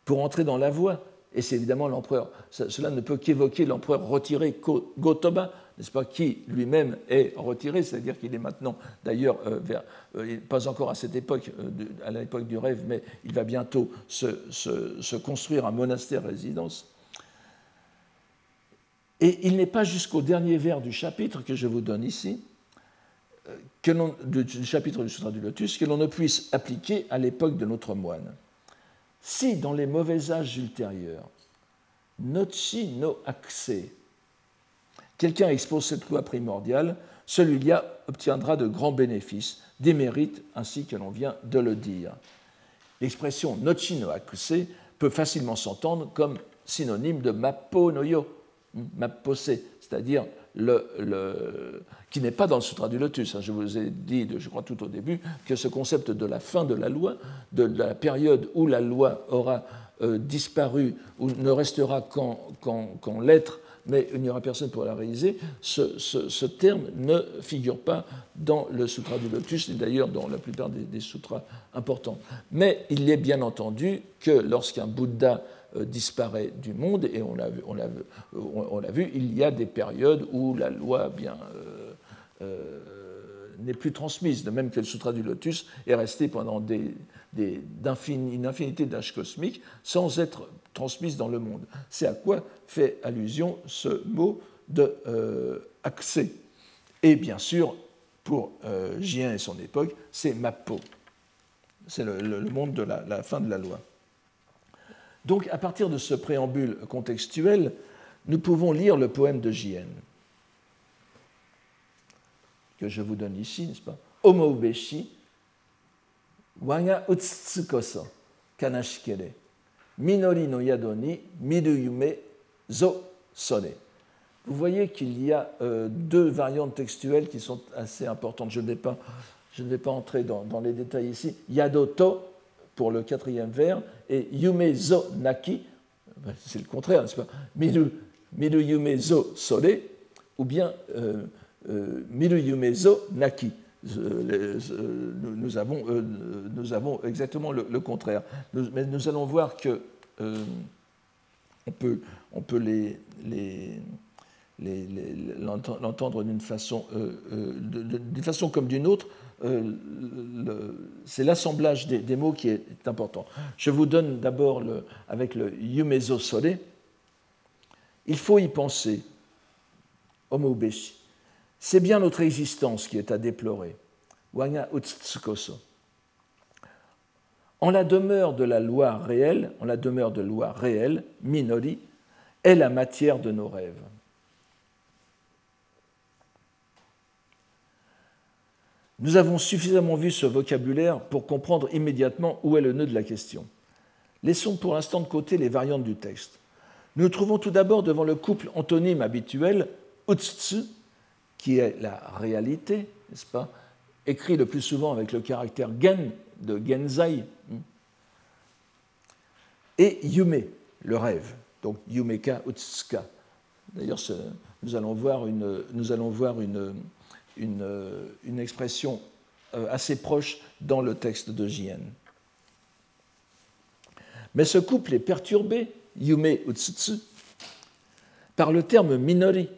pour entrer dans la voie, et c'est évidemment l'empereur. Cela ne peut qu'évoquer l'empereur retiré Gotoba, n'est-ce pas, qui lui-même est retiré, c'est-à-dire qu'il est maintenant, d'ailleurs, pas encore à cette époque, à l'époque du rêve, mais il va bientôt se construire un monastère-résidence. Et il n'est pas jusqu'au dernier vers du chapitre que je vous donne ici, du chapitre du Sutra du Lotus, que l'on ne puisse appliquer à l'époque de notre moine. Si dans les mauvais âges ultérieurs, Nochi no Akse, quelqu'un expose cette loi primordiale, celui-là obtiendra de grands bénéfices, des mérites, ainsi que l'on vient de le dire. L'expression Nochi no Akuse peut facilement s'entendre comme synonyme de Mappo no Yo, Mappose, c'est-à-dire qui n'est pas dans le Sutra du Lotus. Je vous ai dit, je crois tout au début, que ce concept de la fin de la loi, de la période où la loi aura disparu, ou ne restera qu'en lettres, mais il n'y aura personne pour la réaliser, ce terme ne figure pas dans le Sutra du Lotus, et d'ailleurs dans la plupart des sutras importants. Mais il est bien entendu que lorsqu'un Bouddha disparaît du monde, et on l'a vu, il y a des périodes où la loi n'est plus transmise, de même que le Sutra du Lotus est resté pendant une infinité d'âges cosmiques sans être transmise dans le monde. C'est à quoi fait allusion ce mot de accès. Et bien sûr, pour Jien et son époque, c'est Mappo. C'est le monde de la fin de la loi. Donc, à partir de ce préambule contextuel, nous pouvons lire le poème de Jien, que je vous donne ici, n'est-ce pas ? Omoubeshi, waga utsutsu koso, kanashikere. Minori no yado ni miru yume zo sore. Vous voyez qu'il y a deux variantes textuelles qui sont assez importantes. Je ne vais pas entrer dans les détails ici. Yadoto, pour le quatrième vers, et Yumezo Naki, c'est le contraire, n'est-ce pas ? Miru Yumezo Sore, ou bien Miru Yumezo Naki. Nous avons exactement le contraire. Mais nous allons voir que on peut l'entendre d'une façon, d'une façon comme d'une autre. C'est l'assemblage des mots qui est important. Je vous donne d'abord avec le Yumezo Sore. Il faut y penser. Omoubeshi. C'est bien notre existence qui est à déplorer. Waga utsutsukoso. En la demeure de la loi réelle, Minori, est la matière de nos rêves. Nous avons suffisamment vu ce vocabulaire pour comprendre immédiatement où est le nœud de la question. Laissons pour l'instant de côté les variantes du texte. Nous nous trouvons tout d'abord devant le couple antonyme habituel, utsutsu, qui est la réalité, n'est-ce pas, écrit le plus souvent avec le caractère gen de genzai, et yume, le rêve, donc yumeka utsuka. D'ailleurs, nous allons voir une expression assez proche dans le texte de Jien. Mais ce couple est perturbé, yume utsutsu, par le terme minori,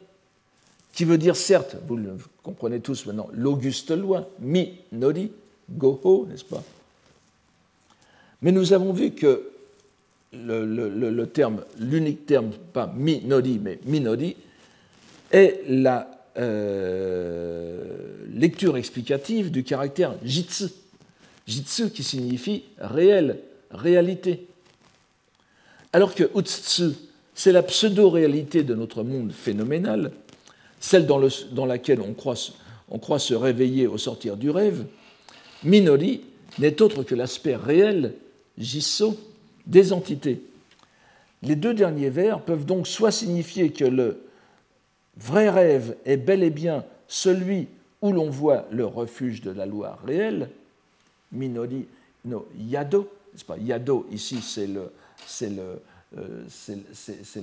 qui veut dire, certes, vous le comprenez tous maintenant, l'auguste loi, mi, nori, goho, n'est-ce pas ? Mais nous avons vu que le terme, l'unique terme, pas mi, nori, mais mi, nori, est la lecture explicative du caractère jitsu. Jitsu qui signifie réel, réalité. Alors que utsutsu, c'est la pseudo-réalité de notre monde phénoménal, celle dans laquelle on croit se réveiller au sortir du rêve. Minori n'est autre que l'aspect réel, jisso, des entités. Les deux derniers vers peuvent donc soit signifier que le vrai rêve est bel et bien celui où l'on voit le refuge de la loi réelle, minori no yado, n'est-ce pas ? Yado, ici,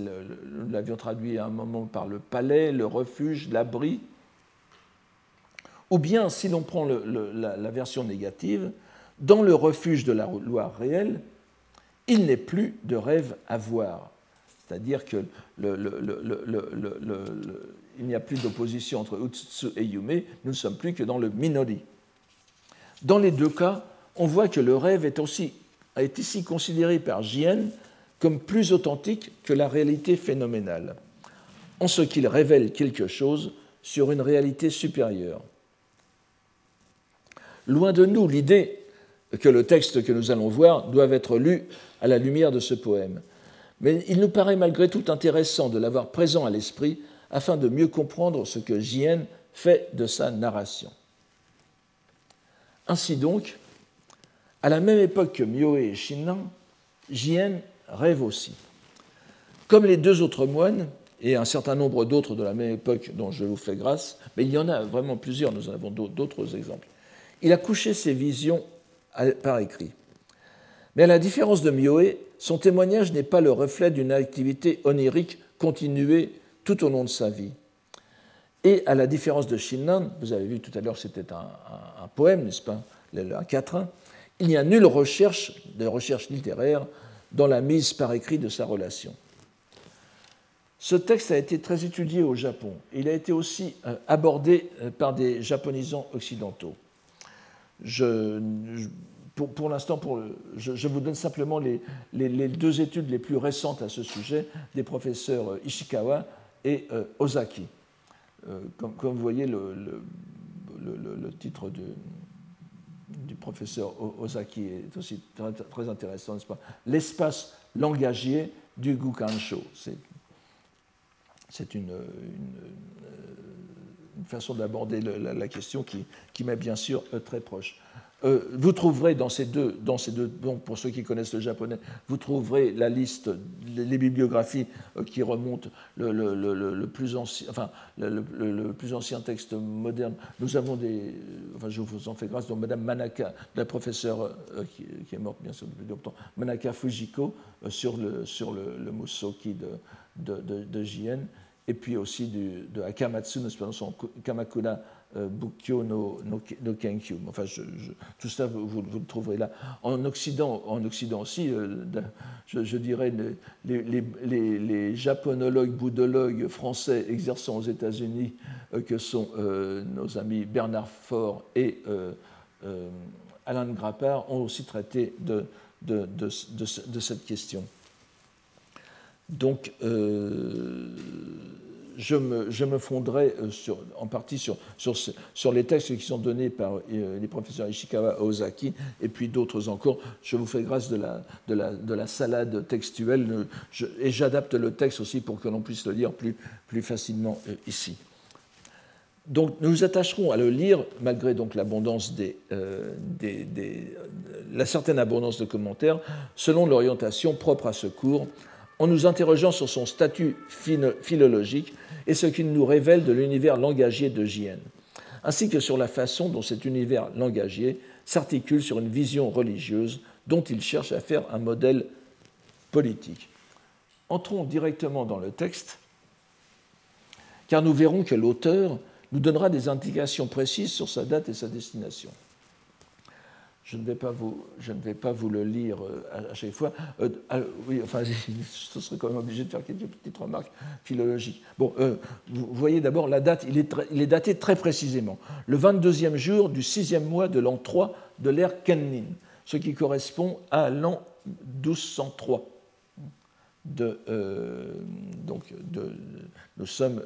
nous l'avions traduit à un moment par le palais, le refuge, l'abri. Ou bien, si l'on prend la version négative, dans le refuge de la loi réelle, il n'est plus de rêve à voir. C'est-à-dire qu'il n'y a plus d'opposition entre Utsutsu et Yume, nous ne sommes plus que dans le Minori. Dans les deux cas, on voit que le rêve est ici considéré par Jien comme plus authentique que la réalité phénoménale, en ce qu'il révèle quelque chose sur une réalité supérieure. Loin de nous l'idée que le texte que nous allons voir doive être lu à la lumière de ce poème, mais il nous paraît malgré tout intéressant de l'avoir présent à l'esprit afin de mieux comprendre ce que Jien fait de sa narration. Ainsi donc, à la même époque que Myōe et Shinran, Jien rêve aussi. Comme les deux autres moines, et un certain nombre d'autres de la même époque dont je vous fais grâce, mais il y en a vraiment plusieurs, nous en avons d'autres exemples, il a couché ses visions par écrit. Mais à la différence de Myōe, son témoignage n'est pas le reflet d'une activité onirique continuée tout au long de sa vie. Et à la différence de Shinran, vous avez vu tout à l'heure c'était un poème, n'est-ce pas, un quatrain, il n'y a nulle recherche littéraire dans la mise par écrit de sa relation. Ce texte a été très étudié au Japon. Il a été aussi abordé par des japonisants occidentaux. Pour l'instant, je vous donne simplement les deux études les plus récentes à ce sujet, des professeurs Ishikawa et Ozaki. Comme vous voyez, le titre du professeur Ozaki est aussi très, très intéressant, n'est-ce pas ? L'espace langagier du Gukansho. C'est une façon d'aborder la question qui m'est bien sûr très proche. Vous trouverez dans ces deux, donc pour ceux qui connaissent le japonais, vous trouverez la liste, les bibliographies qui remontent le plus ancien texte moderne. Nous avons je vous en fais grâce, donc Madame Manaka, la professeure qui est morte bien sûr depuis longtemps, Manaka Fujiko, sur le Musoki de Jien, et puis aussi de Akamatsu, nous prononçons Kamakura Bukkyo no Kenkyu. Enfin, tout ça, vous le trouverez là. En Occident aussi, je dirais, les japonologues, bouddhologues français exerçant aux États-Unis, que sont nos amis Bernard Faure et Alain Grappard, ont aussi traité de cette question. Donc, je me fonderai en partie sur les textes qui sont donnés par les professeurs Ishikawa, Ozaki et puis d'autres encore. Je vous fais grâce de la salade textuelle et j'adapte le texte aussi pour que l'on puisse le lire plus facilement ici. Donc, nous nous attacherons à le lire malgré donc l'abondance la certaine abondance de commentaires selon l'orientation propre à ce cours, en nous interrogeant sur son statut philologique et ce qu'il nous révèle de l'univers langagier de Jien, ainsi que sur la façon dont cet univers langagier s'articule sur une vision religieuse dont il cherche à faire un modèle politique. Entrons directement dans le texte, car nous verrons que l'auteur nous donnera des indications précises sur sa date et sa destination. Je ne vais pas vous le lire à chaque fois. Je serais quand même obligé de faire quelques petites remarques philologiques. Bon, vous voyez d'abord la date, il est daté très précisément. Le 22e jour du 6e mois de l'an 3 de l'ère Kennin, ce qui correspond à l'an 1203. Nous sommes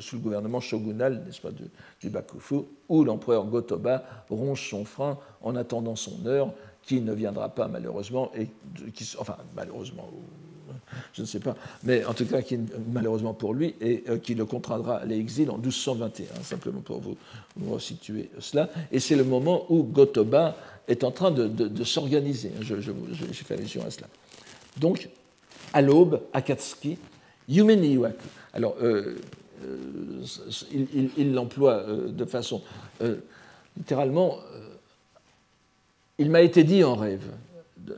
sous le gouvernement shogunal, n'est-ce pas, du Bakufu, où l'empereur Gotoba ronge son frein en attendant son heure, qui ne viendra pas malheureusement, je ne sais pas, mais en tout cas qui, malheureusement pour lui, et qui le contraindra à l'exil en 1221, simplement pour vous resituer cela. Et c'est le moment où Gotoba est en train de s'organiser, j'ai fait allusion à cela. Donc, à l'aube, Akatsuki, Yume ni Iwaku. Alors, il l'emploie de façon littéralement. Il m'a été dit en rêve.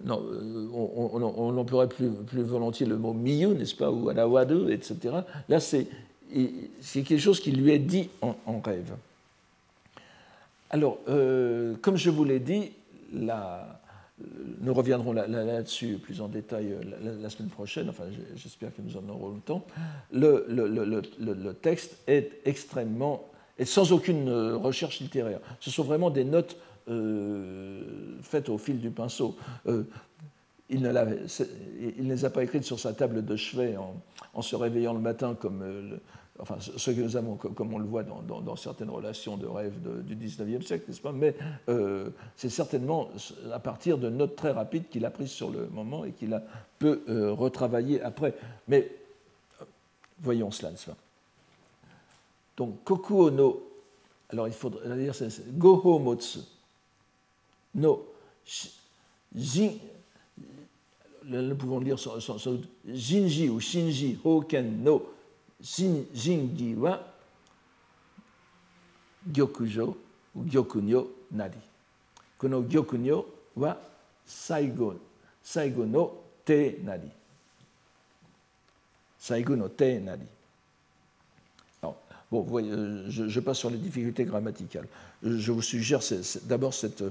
Non, on emploierait plus volontiers le mot miyu, n'est-ce pas, ou arawadu, etc. Là, c'est quelque chose qui lui est dit en rêve. Alors, comme je vous l'ai dit, nous reviendrons là-dessus plus en détail la semaine prochaine, enfin j'espère que nous en aurons le temps. Le texte est sans aucune recherche littéraire. Ce sont vraiment des notes faites au fil du pinceau. Il ne les a pas écrites sur sa table de chevet en se réveillant le matin comme... ce que nous avons, comme on le voit dans certaines relations de rêve du XIXe siècle, n'est-ce pas ? Mais c'est certainement à partir de notes très rapides qu'il a prises sur le moment et qu'il a peu retravaillé après. Mais voyons cela, n'est-ce pas ? Donc, Kokuo no, alors il faudrait dire c'est Goho Motsu no Jin, nous pouvons lire sans doute Jinji ou Shinji Hoken no Jingi wa Gyokujo ou Gyokunyo nari. Kono Gyokunyo wa Saigo no te nari. Saigo no te nari. Bon, vous voyez, je passe sur les difficultés grammaticales. Je vous suggère d'abord cette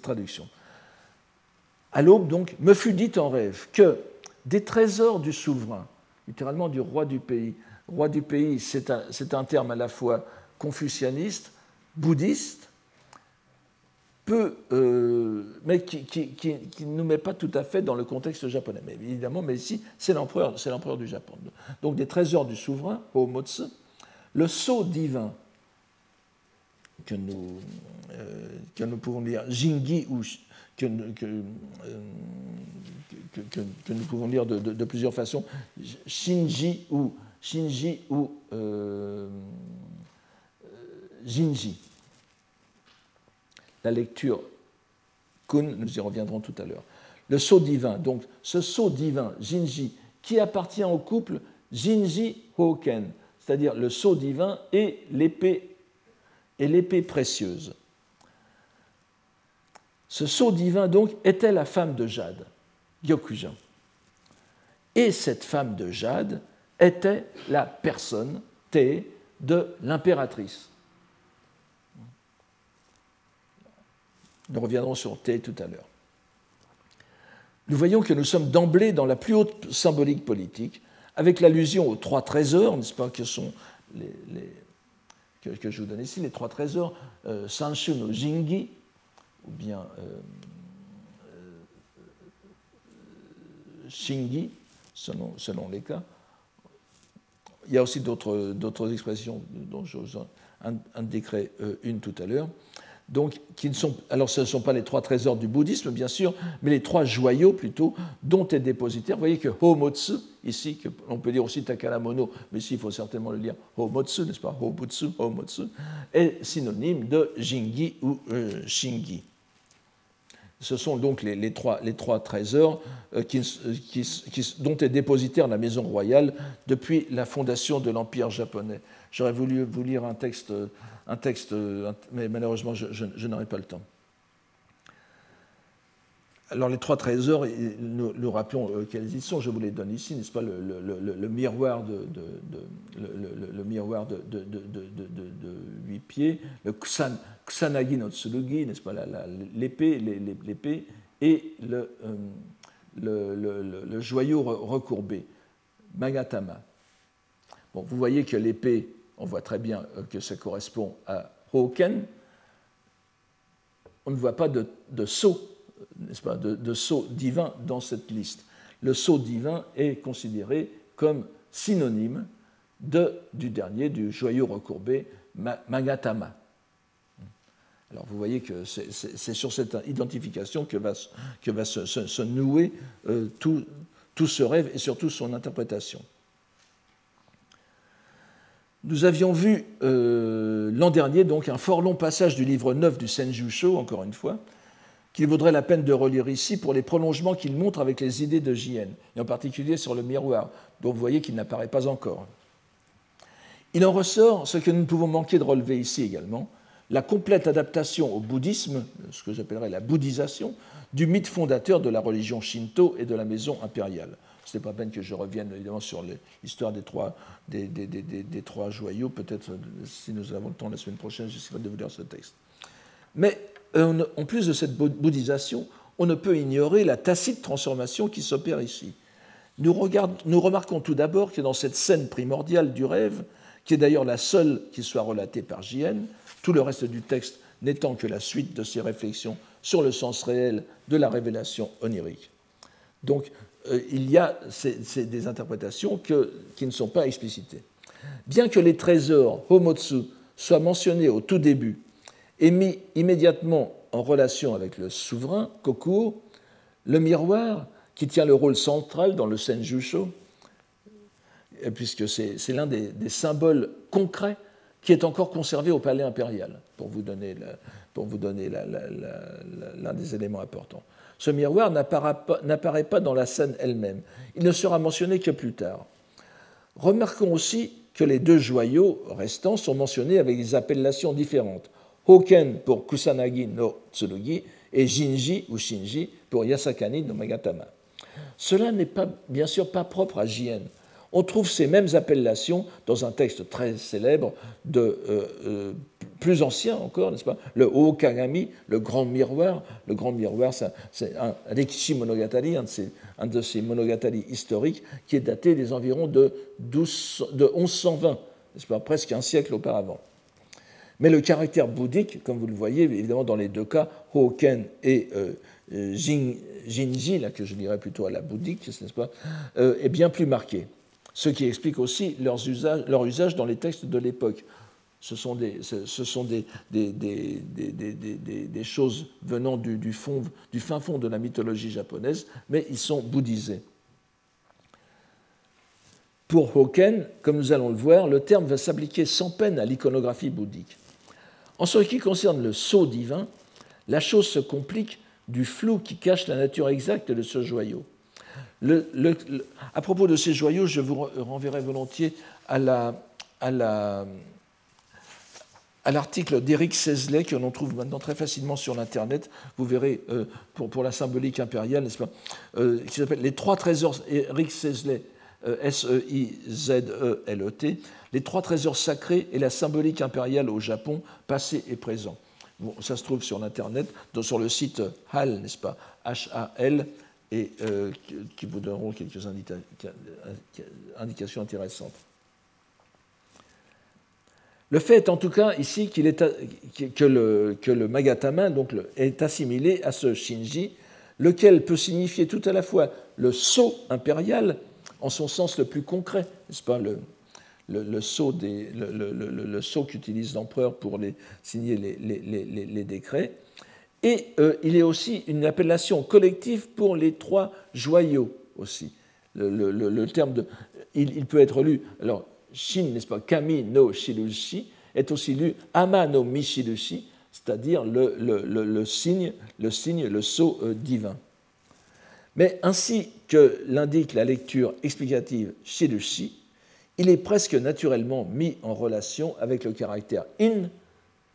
traduction. À l'aube, donc, me fut dit en rêve que des trésors du souverain, littéralement du roi du pays. Roi du pays, c'est un terme à la fois confucianiste, bouddhiste, mais qui ne nous met pas tout à fait dans le contexte japonais. Mais évidemment, ici, c'est l'empereur du Japon. Donc des trésors du souverain, Omotsu, le sceau divin que nous pouvons lire, Jingi ou que nous pouvons lire de plusieurs façons, Shinji ou Jinji. La lecture kun, nous y reviendrons tout à l'heure. Le sceau divin, donc ce sceau divin, Jinji, qui appartient au couple Jinji Hoken, c'est-à-dire le sceau divin et l'épée précieuse. Ce sceau divin, donc, était la femme de Jade, Gyokujan. Et cette femme de Jade était la personne, T, de l'impératrice. Nous reviendrons sur T tout à l'heure. Nous voyons que nous sommes d'emblée dans la plus haute symbolique politique, avec l'allusion aux trois trésors, n'est-ce pas, que sont que je vous donne ici, les trois trésors, Sanshu no Jingi, ou bien Shingi, selon les cas. Il y a aussi d'autres expressions, dont je vous indiquerai une tout à l'heure. Donc, ce ne sont pas les trois trésors du bouddhisme, bien sûr, mais les trois joyaux, plutôt, dont est dépositaire. Vous voyez que Homotsu, ici, que on peut dire aussi Takaramono, mais ici, il faut certainement le lire Homotsu, n'est-ce pas, Hobutsu, Homotsu, est synonyme de Jingi ou Shingi. Ce sont donc les trois trésors dont est dépositaire la maison royale depuis la fondation de l'Empire japonais. J'aurais voulu vous lire un texte, mais malheureusement, je n'aurai pas le temps. Alors, les trois trésors, nous rappelons quels ils sont. Je vous les donne ici, n'est-ce pas, le miroir de 8 pieds, le Kusanagi no Tsurugi, n'est-ce pas, l'épée, et le joyau recourbé, Magatama. Bon, vous voyez que l'épée, on voit très bien que ça correspond à Hoken. On ne voit pas de sceau, n'est-ce pas, de sceau divin dans cette liste. Le sceau divin est considéré comme synonyme du dernier, du joyau recourbé, Magatama. Alors vous voyez que c'est sur cette identification que va se nouer tout ce rêve et surtout son interprétation. Nous avions vu l'an dernier donc, un fort long passage du livre 9 du Senjūshō, encore une fois, qu'il vaudrait la peine de relire ici pour les prolongements qu'il montre avec les idées de Jien, et en particulier sur le miroir, dont vous voyez qu'il n'apparaît pas encore. Il en ressort ce que nous ne pouvons manquer de relever ici également, la complète adaptation au bouddhisme, ce que j'appellerais la bouddhisation, du mythe fondateur de la religion Shinto et de la maison impériale. Ce n'est pas peine que je revienne évidemment sur l'histoire des trois joyaux. Peut-être, si nous avons le temps la semaine prochaine, j'essaierai de vous lire ce texte. Mais en plus de cette bouddhisation, on ne peut ignorer la tacite transformation qui s'opère ici. Nous remarquons tout d'abord que dans cette scène primordiale du rêve, qui est d'ailleurs la seule qui soit relatée par Jien, tout le reste du texte n'étant que la suite de ses réflexions sur le sens réel de la révélation onirique. Donc, il y a des interprétations qui ne sont pas explicitées. Bien que les trésors Homotsu soient mentionnés au tout début et mis immédiatement en relation avec le souverain, Kokuro, le miroir, qui tient le rôle central dans le Senjūshō, puisque c'est l'un des symboles concrets qui est encore conservé au palais impérial, pour vous donner l'un des éléments importants. Ce miroir n'apparaît pas dans la scène elle-même. Il ne sera mentionné que plus tard. Remarquons aussi que les deux joyaux restants sont mentionnés avec des appellations différentes. Hoken pour Kusanagi no Tsurugi et Jinji ou Shinji pour Yasakani no Magatama. Cela n'est pas, bien sûr pas propre à Jien. On trouve ces mêmes appellations dans un texte très célèbre, plus ancien encore, n'est-ce pas, le Okagami, le grand miroir. Le grand miroir, c'est un Rikishi Monogatari, un de ces monogatari historiques, qui est daté des environs de 1120, n'est-ce pas, presque un siècle auparavant. Mais le caractère bouddhique, comme vous le voyez, évidemment dans les deux cas, Hoken et Jinji, là, que je dirais plutôt à la bouddhique, n'est-ce pas, est bien plus marqué. Ce qui explique aussi leur usage dans les textes de l'époque. Ce sont des choses venant du fin fond de la mythologie japonaise, mais ils sont bouddhisés. Pour Hoken, comme nous allons le voir, le terme va s'appliquer sans peine à l'iconographie bouddhique. En ce qui concerne le sceau divin, la chose se complique du flou qui cache la nature exacte de ce joyau. À propos de ces joyaux, je vous renverrai volontiers à l'article d'Éric Sesley que l'on trouve maintenant très facilement sur l'Internet. Vous verrez, pour la symbolique impériale, n'est-ce pas, qui s'appelle « Les trois trésors » Éric Sesley, S-E-I-Z-E-L-E-T, « Les trois trésors sacrés et la symbolique impériale au Japon, passé et présent ». Bon, ça se trouve sur l'Internet, sur le site HAL, n'est-ce pas, H-A-L, et qui vous donneront quelques indications intéressantes. Le fait est en tout cas ici que le Magatama donc, est assimilé à ce Shinji, lequel peut signifier tout à la fois le sceau impérial, en son sens le plus concret, n'est-ce pas, le sceau qu'utilise l'empereur pour signer les décrets, et il est aussi une appellation collective pour les trois joyaux aussi. Le terme il peut être lu, alors Shin, n'est-ce pas, Kami no Shirushi, est aussi lu Ama no Mishirushi, c'est-à-dire le sceau divin. Mais ainsi que l'indique la lecture explicative Shirushi, il est presque naturellement mis en relation avec le caractère in,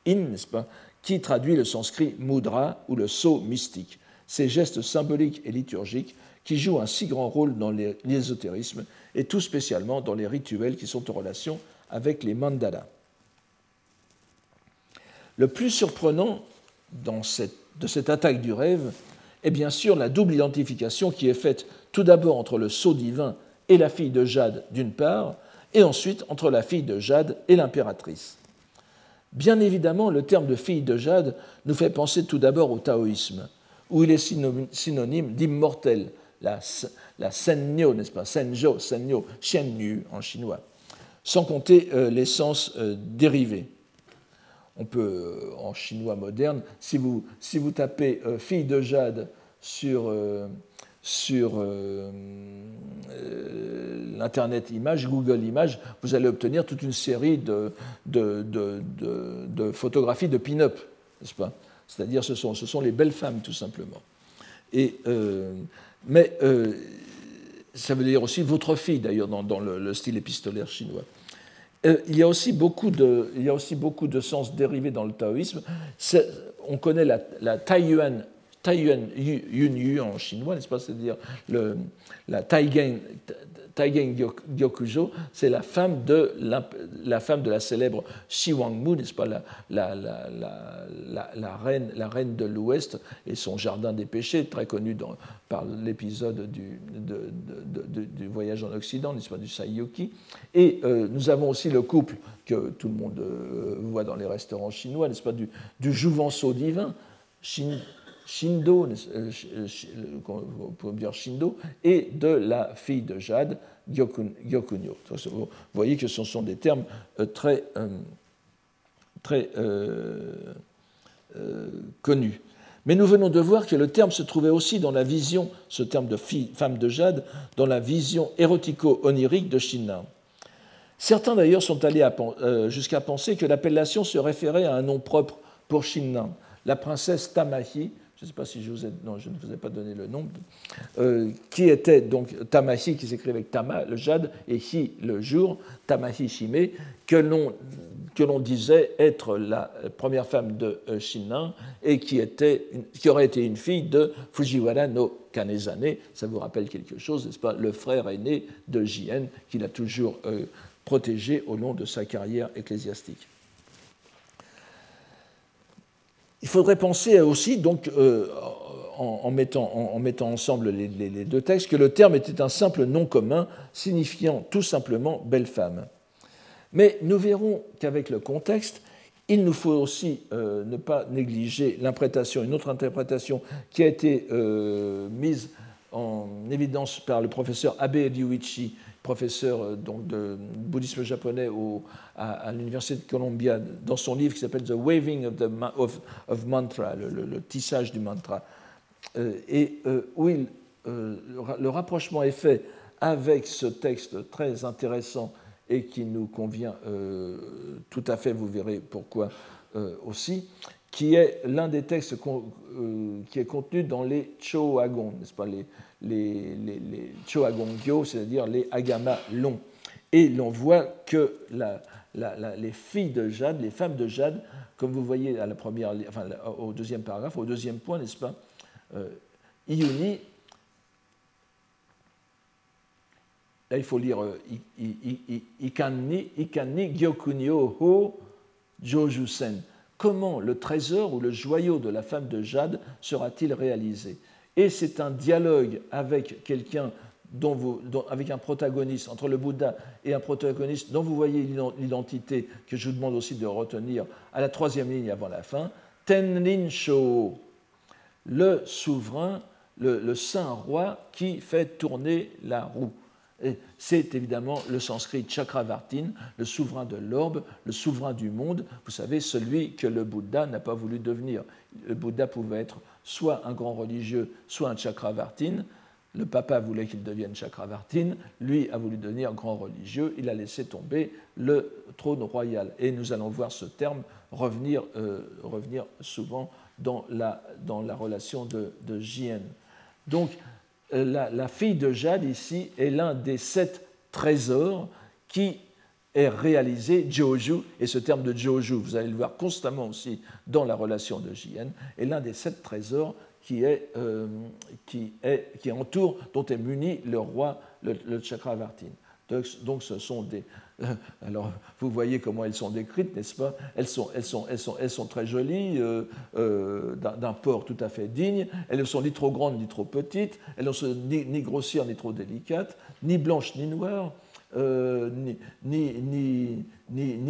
n'est-ce pas, qui traduit le sanskrit mudra ou le sceau mystique, ces gestes symboliques et liturgiques qui jouent un si grand rôle dans l'ésotérisme et tout spécialement dans les rituels qui sont en relation avec les mandalas. Le plus surprenant de cette attaque du rêve est bien sûr la double identification qui est faite tout d'abord entre le sceau divin et la fille de Jade d'une part, et ensuite entre la fille de Jade et l'impératrice. Bien évidemment, le terme de fille de Jade nous fait penser tout d'abord au taoïsme, où il est synonyme d'immortel, la senyo, n'est-ce pas, senjo, senyo, shenyu en chinois, sans compter les sens dérivés. On peut, en chinois moderne, si vous tapez fille de Jade sur l'Internet Images, Google Images, vous allez obtenir toute une série de photographies de pin-up, n'est-ce pas ? C'est-à-dire ce sont les belles femmes, tout simplement. Mais ça veut dire aussi votre fille, d'ailleurs, dans le style épistolaire chinois. Il y a aussi beaucoup de sens dérivés dans le taoïsme. On connaît la taiyuan, Taiyuan Yun Yu en chinois, n'est-ce pas, c'est-à-dire la Taigen Gyokujo, c'est la femme de la célèbre Shi Wangmu, n'est-ce pas, la reine de l'Ouest et son jardin des péchés, très connu par l'épisode du voyage en Occident, n'est-ce pas, du Saiyuki. Et nous avons aussi le couple que tout le monde voit dans les restaurants chinois, n'est-ce pas, du jouvenceau divin, Shindo, on peut dire Shindo, et de la fille de Jade, Gyokunyo. Vous voyez que ce sont des termes très connus. Mais nous venons de voir que le terme se trouvait aussi dans la vision, ce terme de femme de Jade, dans la vision érotico-onirique de Shinran. Certains d'ailleurs sont allés jusqu'à penser que l'appellation se référait à un nom propre pour Shinran, la princesse Tamahi. Je ne sais pas si je ne vous ai pas donné le nom, qui était donc Tamahi, qui s'écrit avec Tama, le jade, et Hi, le jour, Tamahi Shime, que l'on disait être la première femme de Shinran et qui aurait été une fille de Fujiwara no Kanezane. Ça vous rappelle quelque chose, n'est-ce pas, le frère aîné de Jien, qu'il a toujours protégé au long de sa carrière ecclésiastique. Il faudrait penser aussi, donc, en mettant ensemble les deux textes, que le terme était un simple nom commun, signifiant tout simplement « belle femme ». Mais nous verrons qu'avec le contexte, il nous faut aussi ne pas négliger une autre interprétation qui a été mise en évidence par le professeur Abe Ryuichi, professeur donc, de bouddhisme japonais à l'Université de Columbia, dans son livre qui s'appelle « The Waving of Mantra », le tissage du mantra, où le rapprochement est fait avec ce texte très intéressant et qui nous convient tout à fait, vous verrez pourquoi aussi, qui est l'un des textes qui est contenu dans les Chōagon, n'est-ce pas, les Chōagon-gyo, c'est-à-dire les Agama longs. Et l'on voit que les filles de Jade, les femmes de Jade, comme vous voyez à la première, enfin, au deuxième paragraphe, au deuxième point, n'est-ce pas, Iyuni, là il faut lire Ikanni Gyokunyo ho Jojusen. Comment le trésor ou le joyau de la femme de Jade sera-t-il réalisé? Et c'est un dialogue avec quelqu'un avec un protagoniste, entre le Bouddha et un protagoniste dont vous voyez l'identité, que je vous demande aussi de retenir à la troisième ligne avant la fin, Tenrinshō, le souverain, le saint roi qui fait tourner la roue. Et c'est évidemment le sanskrit Chakravartin, le souverain de l'orbe, le souverain du monde, vous savez, celui que le Bouddha n'a pas voulu devenir. Le Bouddha pouvait être soit un grand religieux, soit un Chakravartin. Le papa voulait qu'il devienne Chakravartin, lui a voulu devenir grand religieux, il a laissé tomber le trône royal. Et nous allons voir ce terme revenir souvent dans la relation de Jien. Donc la fille de Jade ici est l'un des 7 trésors qui est réalisé Joju, et ce terme de Joju, vous allez le voir constamment aussi dans la relation de Jien, est l'un des 7 trésors qui entoure, dont est muni le roi, le Chakravartin. Donc ce sont des... alors, vous voyez comment elles sont décrites, n'est-ce pas? Elles sont très jolies, d'un port tout à fait digne. Elles ne sont ni trop grandes ni trop petites. Elles ne sont ni grossières ni trop délicates, ni blanches ni noires, ni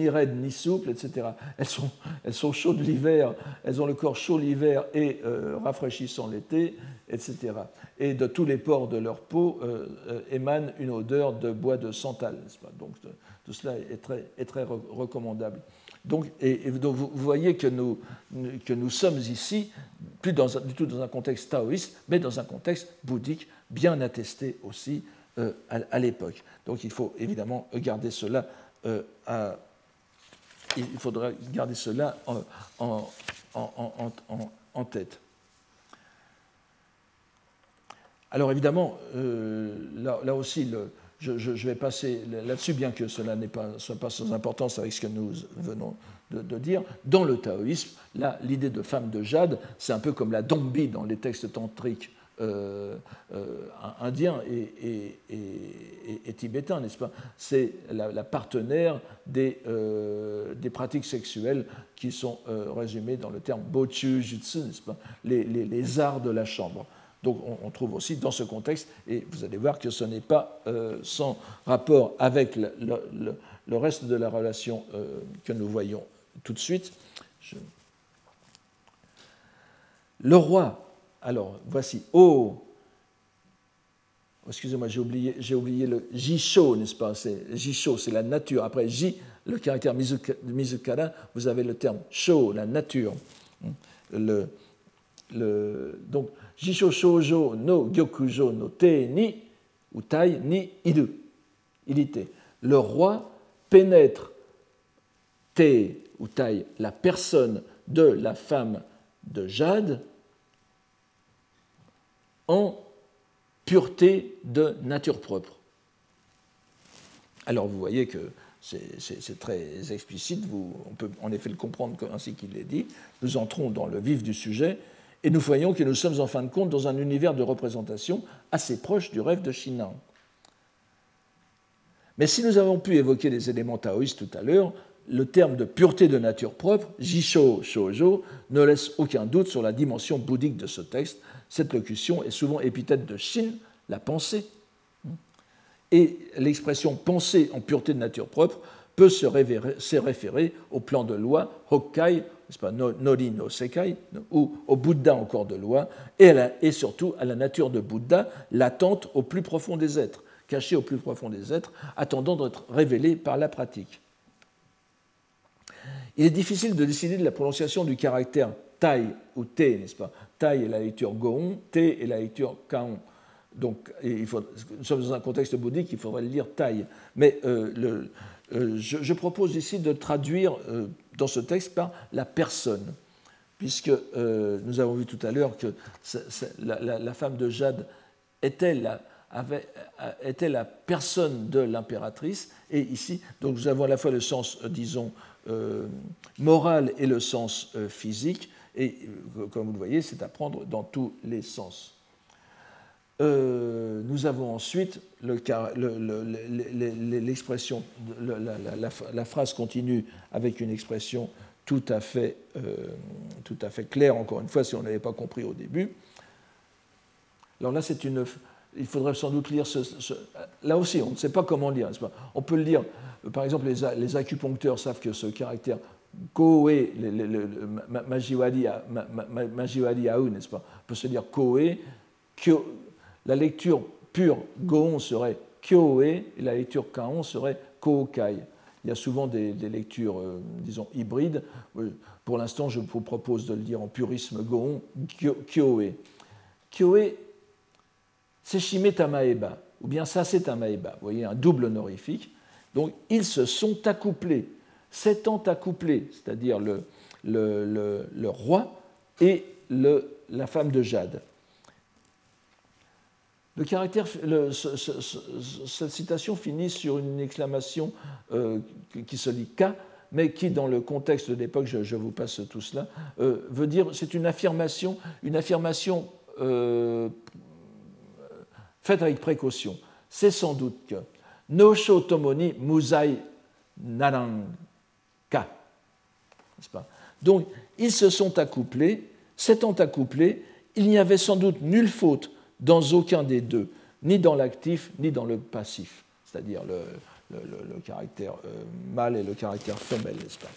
raides ni souples, etc. Elles sont chaudes l'hiver, elles ont le corps chaud l'hiver et rafraîchissant l'été, etc. Et de tous les pores de leur peau émane une odeur de bois de santal, n'est-ce pas? Donc tout cela est très recommandable. Donc, donc vous voyez que nous sommes ici, plus du tout dans un contexte taoïste, mais dans un contexte bouddhique, bien attesté aussi à l'époque. Donc il faut évidemment garder cela en tête. Alors évidemment, là aussi, je vais passer là-dessus, bien que cela ne soit pas sans importance avec ce que nous venons de dire. Dans le taoïsme, là, l'idée de femme de Jade, c'est un peu comme la dombi dans les textes tantriques indien et tibétain, n'est-ce pas? C'est la partenaire des pratiques sexuelles qui sont résumées dans le terme bochu jutsu, n'est-ce pas? Les arts de la chambre. Donc on trouve aussi dans ce contexte, et vous allez voir que ce n'est pas sans rapport avec le reste de la relation que nous voyons tout de suite. Le roi. Alors, voici. Oh, excusez-moi, j'ai oublié le jisho, n'est-ce pas? C'est jisho, c'est la nature. Après ji, le caractère mizukara, vous avez le terme sho, la nature. Donc, jisho shōjō no gyokujō no te ni utai ni iru, irite. Le roi pénètre te utai, la personne de la femme de Jade, en pureté de nature propre. Alors vous voyez que c'est très explicite, on peut en effet le comprendre ainsi qu'il est dit. Nous entrons dans le vif du sujet et nous voyons que nous sommes en fin de compte dans un univers de représentation assez proche du rêve de Shinran. Mais si nous avons pu évoquer les éléments taoïstes tout à l'heure, le terme de pureté de nature propre, jisho shōjō, ne laisse aucun doute sur la dimension bouddhique de ce texte. Cette locution est souvent épithète de Shin, la pensée. Et l'expression pensée en pureté de nature propre peut se référer au plan de loi Hokkai, n'est-ce pas, Nori no Sekai, ou au Bouddha en corps de loi, et surtout à la nature de Bouddha, latente au plus profond des êtres, cachée au plus profond des êtres, attendant d'être révélée par la pratique. Il est difficile de décider de la prononciation du caractère tai ou te, n'est-ce pas? Tai est la lecture goon, te est la lecture kaon. Donc, nous sommes dans un contexte bouddhique, il faudrait le lire taille. Mais je propose ici de traduire dans ce texte par la personne, puisque nous avons vu tout à l'heure que la femme de Jade était la personne de l'impératrice, et ici, donc nous avons à la fois le sens, disons, moral et le sens physique, et comme vous le voyez, c'est à prendre dans tous les sens. Nous avons ensuite l'expression, la phrase continue avec une expression tout à fait claire, encore une fois, si on n'avait pas compris au début. Alors là, c'est une... Il faudrait sans doute lire là aussi, on ne sait pas comment lire. N'est-ce pas ? On peut le lire, par exemple, les acupuncteurs savent que ce caractère Koe, Majiwari Aou, n'est-ce pas ? On peut se lire Koe. Kyo, la lecture pure Goon serait Kyoe et la lecture Kaon serait Kokai. Il y a souvent des lectures, disons, hybrides. Pour l'instant, je vous propose de le dire en purisme Goon, Kyoe. Kyoe, Seshime Tamaeba, ou bien Sase Tamaeba, vous voyez, un double honorifique. Donc, ils se sont accouplés, s'étant accouplés, c'est-à-dire le roi et la femme de Jade. Cette citation finit sur une exclamation qui se lit « ka », mais qui, dans le contexte de l'époque, je vous passe tout cela, veut dire, c'est une affirmation faite avec précaution. C'est sans doute que « no sho tomoni muzai narang ka ». Donc, ils se sont accouplés, s'étant accouplés, il n'y avait sans doute nulle faute dans aucun des deux, ni dans l'actif, ni dans le passif, c'est-à-dire le caractère mâle et le caractère femelle, n'est-ce pas ?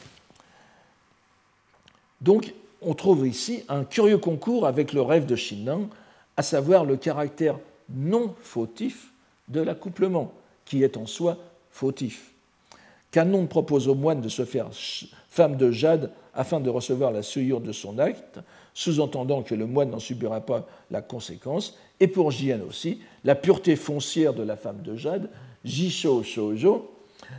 Donc, on trouve ici un curieux concours avec le rêve de Shinran, à savoir le caractère non fautif de l'accouplement, qui est en soi fautif. Kanon propose aux moines de se faire femme de Jade afin de recevoir la souillure de son acte, sous-entendant que le moine n'en subira pas la conséquence, et pour Jien aussi, la pureté foncière de la femme de Jade, Jisho Shoujo,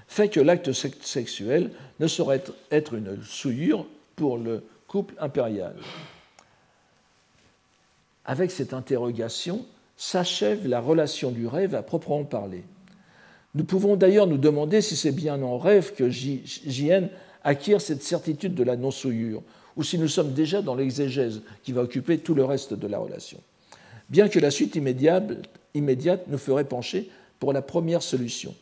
fait que l'acte sexuel ne saurait être une souillure pour le couple impérial. Avec cette interrogation s'achève la relation du rêve à proprement parler. Nous pouvons d'ailleurs nous demander si c'est bien en rêve que Jien acquiert cette certitude de la non-souillure, ou si nous sommes déjà dans l'exégèse qui va occuper tout le reste de la relation. Bien que la suite immédiate nous ferait pencher pour la première solution.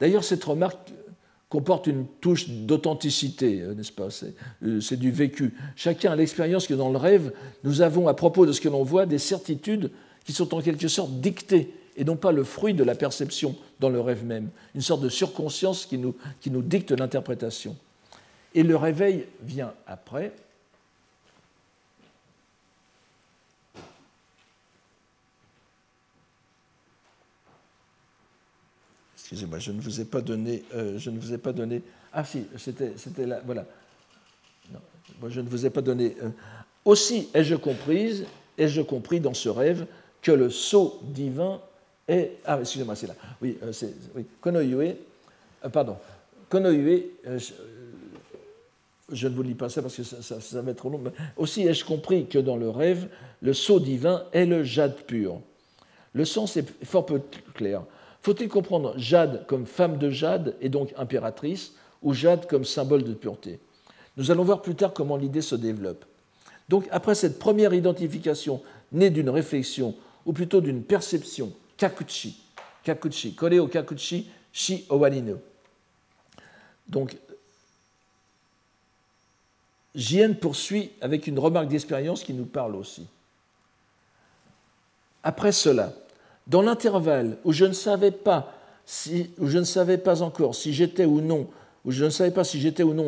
D'ailleurs, cette remarque comporte une touche d'authenticité, n'est-ce pas ? C'est du vécu. Chacun a l'expérience que dans le rêve, nous avons à propos de ce que l'on voit des certitudes qui sont en quelque sorte dictées, et non pas le fruit de la perception dans le rêve même, une sorte de surconscience qui nous dicte l'interprétation. Et le réveil vient après. Excusez-moi, je ne vous ai pas donné... Ah si, c'était là, voilà. Non, moi, je ne vous ai pas donné... Aussi ai-je compris dans ce rêve que le sceau divin... Et, ah, excusez-moi, c'est là. Oui, c'est... Oui. Konoyue... Pardon. Konoyue... je ne vous lis pas ça parce que ça va être trop long. Mais aussi ai-je compris que dans le rêve, le sceau divin est le jade pur. Le sens est fort peu clair. Faut-il comprendre Jade comme femme de Jade et donc impératrice, ou Jade comme symbole de pureté ? Nous allons voir plus tard comment l'idée se développe. Donc, après cette première identification née d'une réflexion, ou plutôt d'une perception, Kakuchi, Kore o Kakuchi, Shi Owarino. Donc, Jien poursuit avec une remarque d'expérience qui nous parle aussi. Après cela, dans l'intervalle où je ne savais pas si j'étais ou non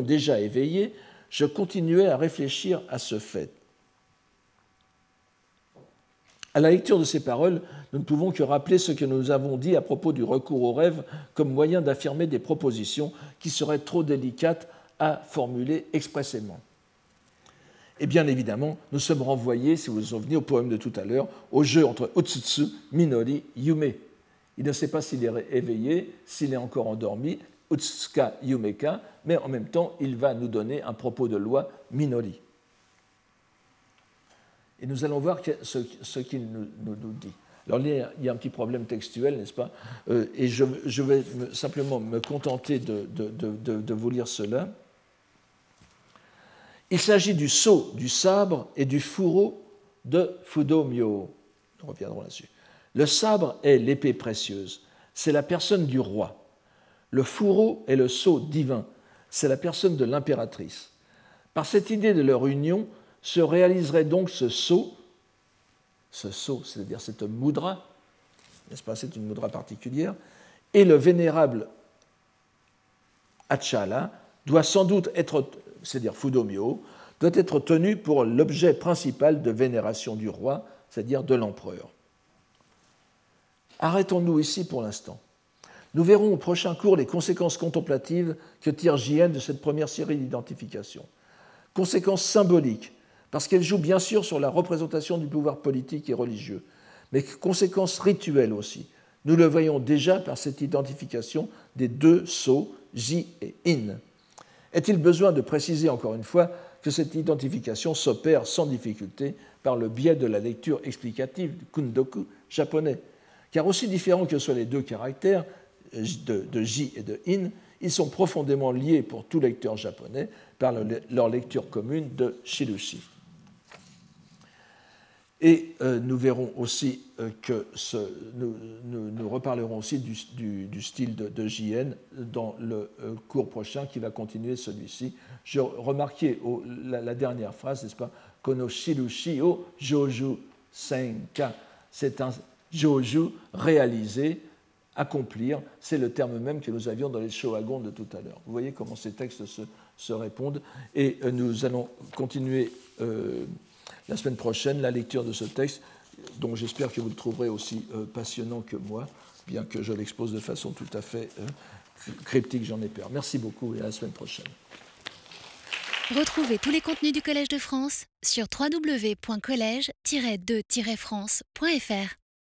déjà éveillé, je continuais à réfléchir à ce fait. À la lecture de ces paroles, nous ne pouvons que rappeler ce que nous avons dit à propos du recours au rêve comme moyen d'affirmer des propositions qui seraient trop délicates à formuler expressément. Et bien évidemment, nous sommes renvoyés, si vous vous en souvenez, au poème de tout à l'heure, au jeu entre Otsutsu, Minori, Yume. Il ne sait pas s'il est éveillé, s'il est encore endormi, Otsutsuka, Yumeka, mais en même temps, il va nous donner un propos de loi, Minori. Et nous allons voir ce qu'il nous dit. Alors, il y a un petit problème textuel, n'est-ce pas? Et je vais simplement me contenter de vous lire cela. Il s'agit du sceau, du sabre et du fourreau de Fudo Myō. Nous reviendrons là-dessus. Le sabre est l'épée précieuse. C'est la personne du roi. Le fourreau est le sceau divin. C'est la personne de l'impératrice. Par cette idée de leur union, se réaliserait donc ce sceau, c'est-à-dire cette moudra, n'est-ce pas, c'est une moudra particulière, et le vénérable Achala doit sans doute être, c'est-à-dire Fudo Myō, doit être tenu pour l'objet principal de vénération du roi, c'est-à-dire de l'empereur. Arrêtons-nous ici pour l'instant. Nous verrons au prochain cours les conséquences contemplatives que tire Jien de cette première série d'identifications. Conséquences symboliques, parce qu'elle joue bien sûr sur la représentation du pouvoir politique et religieux, mais conséquences rituelles aussi. Nous le voyons déjà par cette identification des deux sceaux, Ji et In. Est-il besoin de préciser encore une fois que cette identification s'opère sans difficulté par le biais de la lecture explicative du kundoku japonais? Car aussi différents que soient les deux caractères de Ji et de In, ils sont profondément liés pour tout lecteur japonais par leur lecture commune de Shirushi. Et nous verrons aussi que nous reparlerons aussi du style de Jien dans le cours prochain qui va continuer celui-ci. Je remarquais la dernière phrase, n'est-ce pas, Kono Shirushi o Joju Senka. C'est un Joju réalisé, accomplir. C'est le terme même que nous avions dans les Shohagon de tout à l'heure. Vous voyez comment ces textes se répondent. Et nous allons continuer. La semaine prochaine, la lecture de ce texte, dont j'espère que vous le trouverez aussi passionnant que moi, bien que je l'expose de façon tout à fait cryptique, j'en ai peur. Merci beaucoup et à la semaine prochaine. Retrouvez tous les contenus du Collège de France sur www.college-2-france.fr.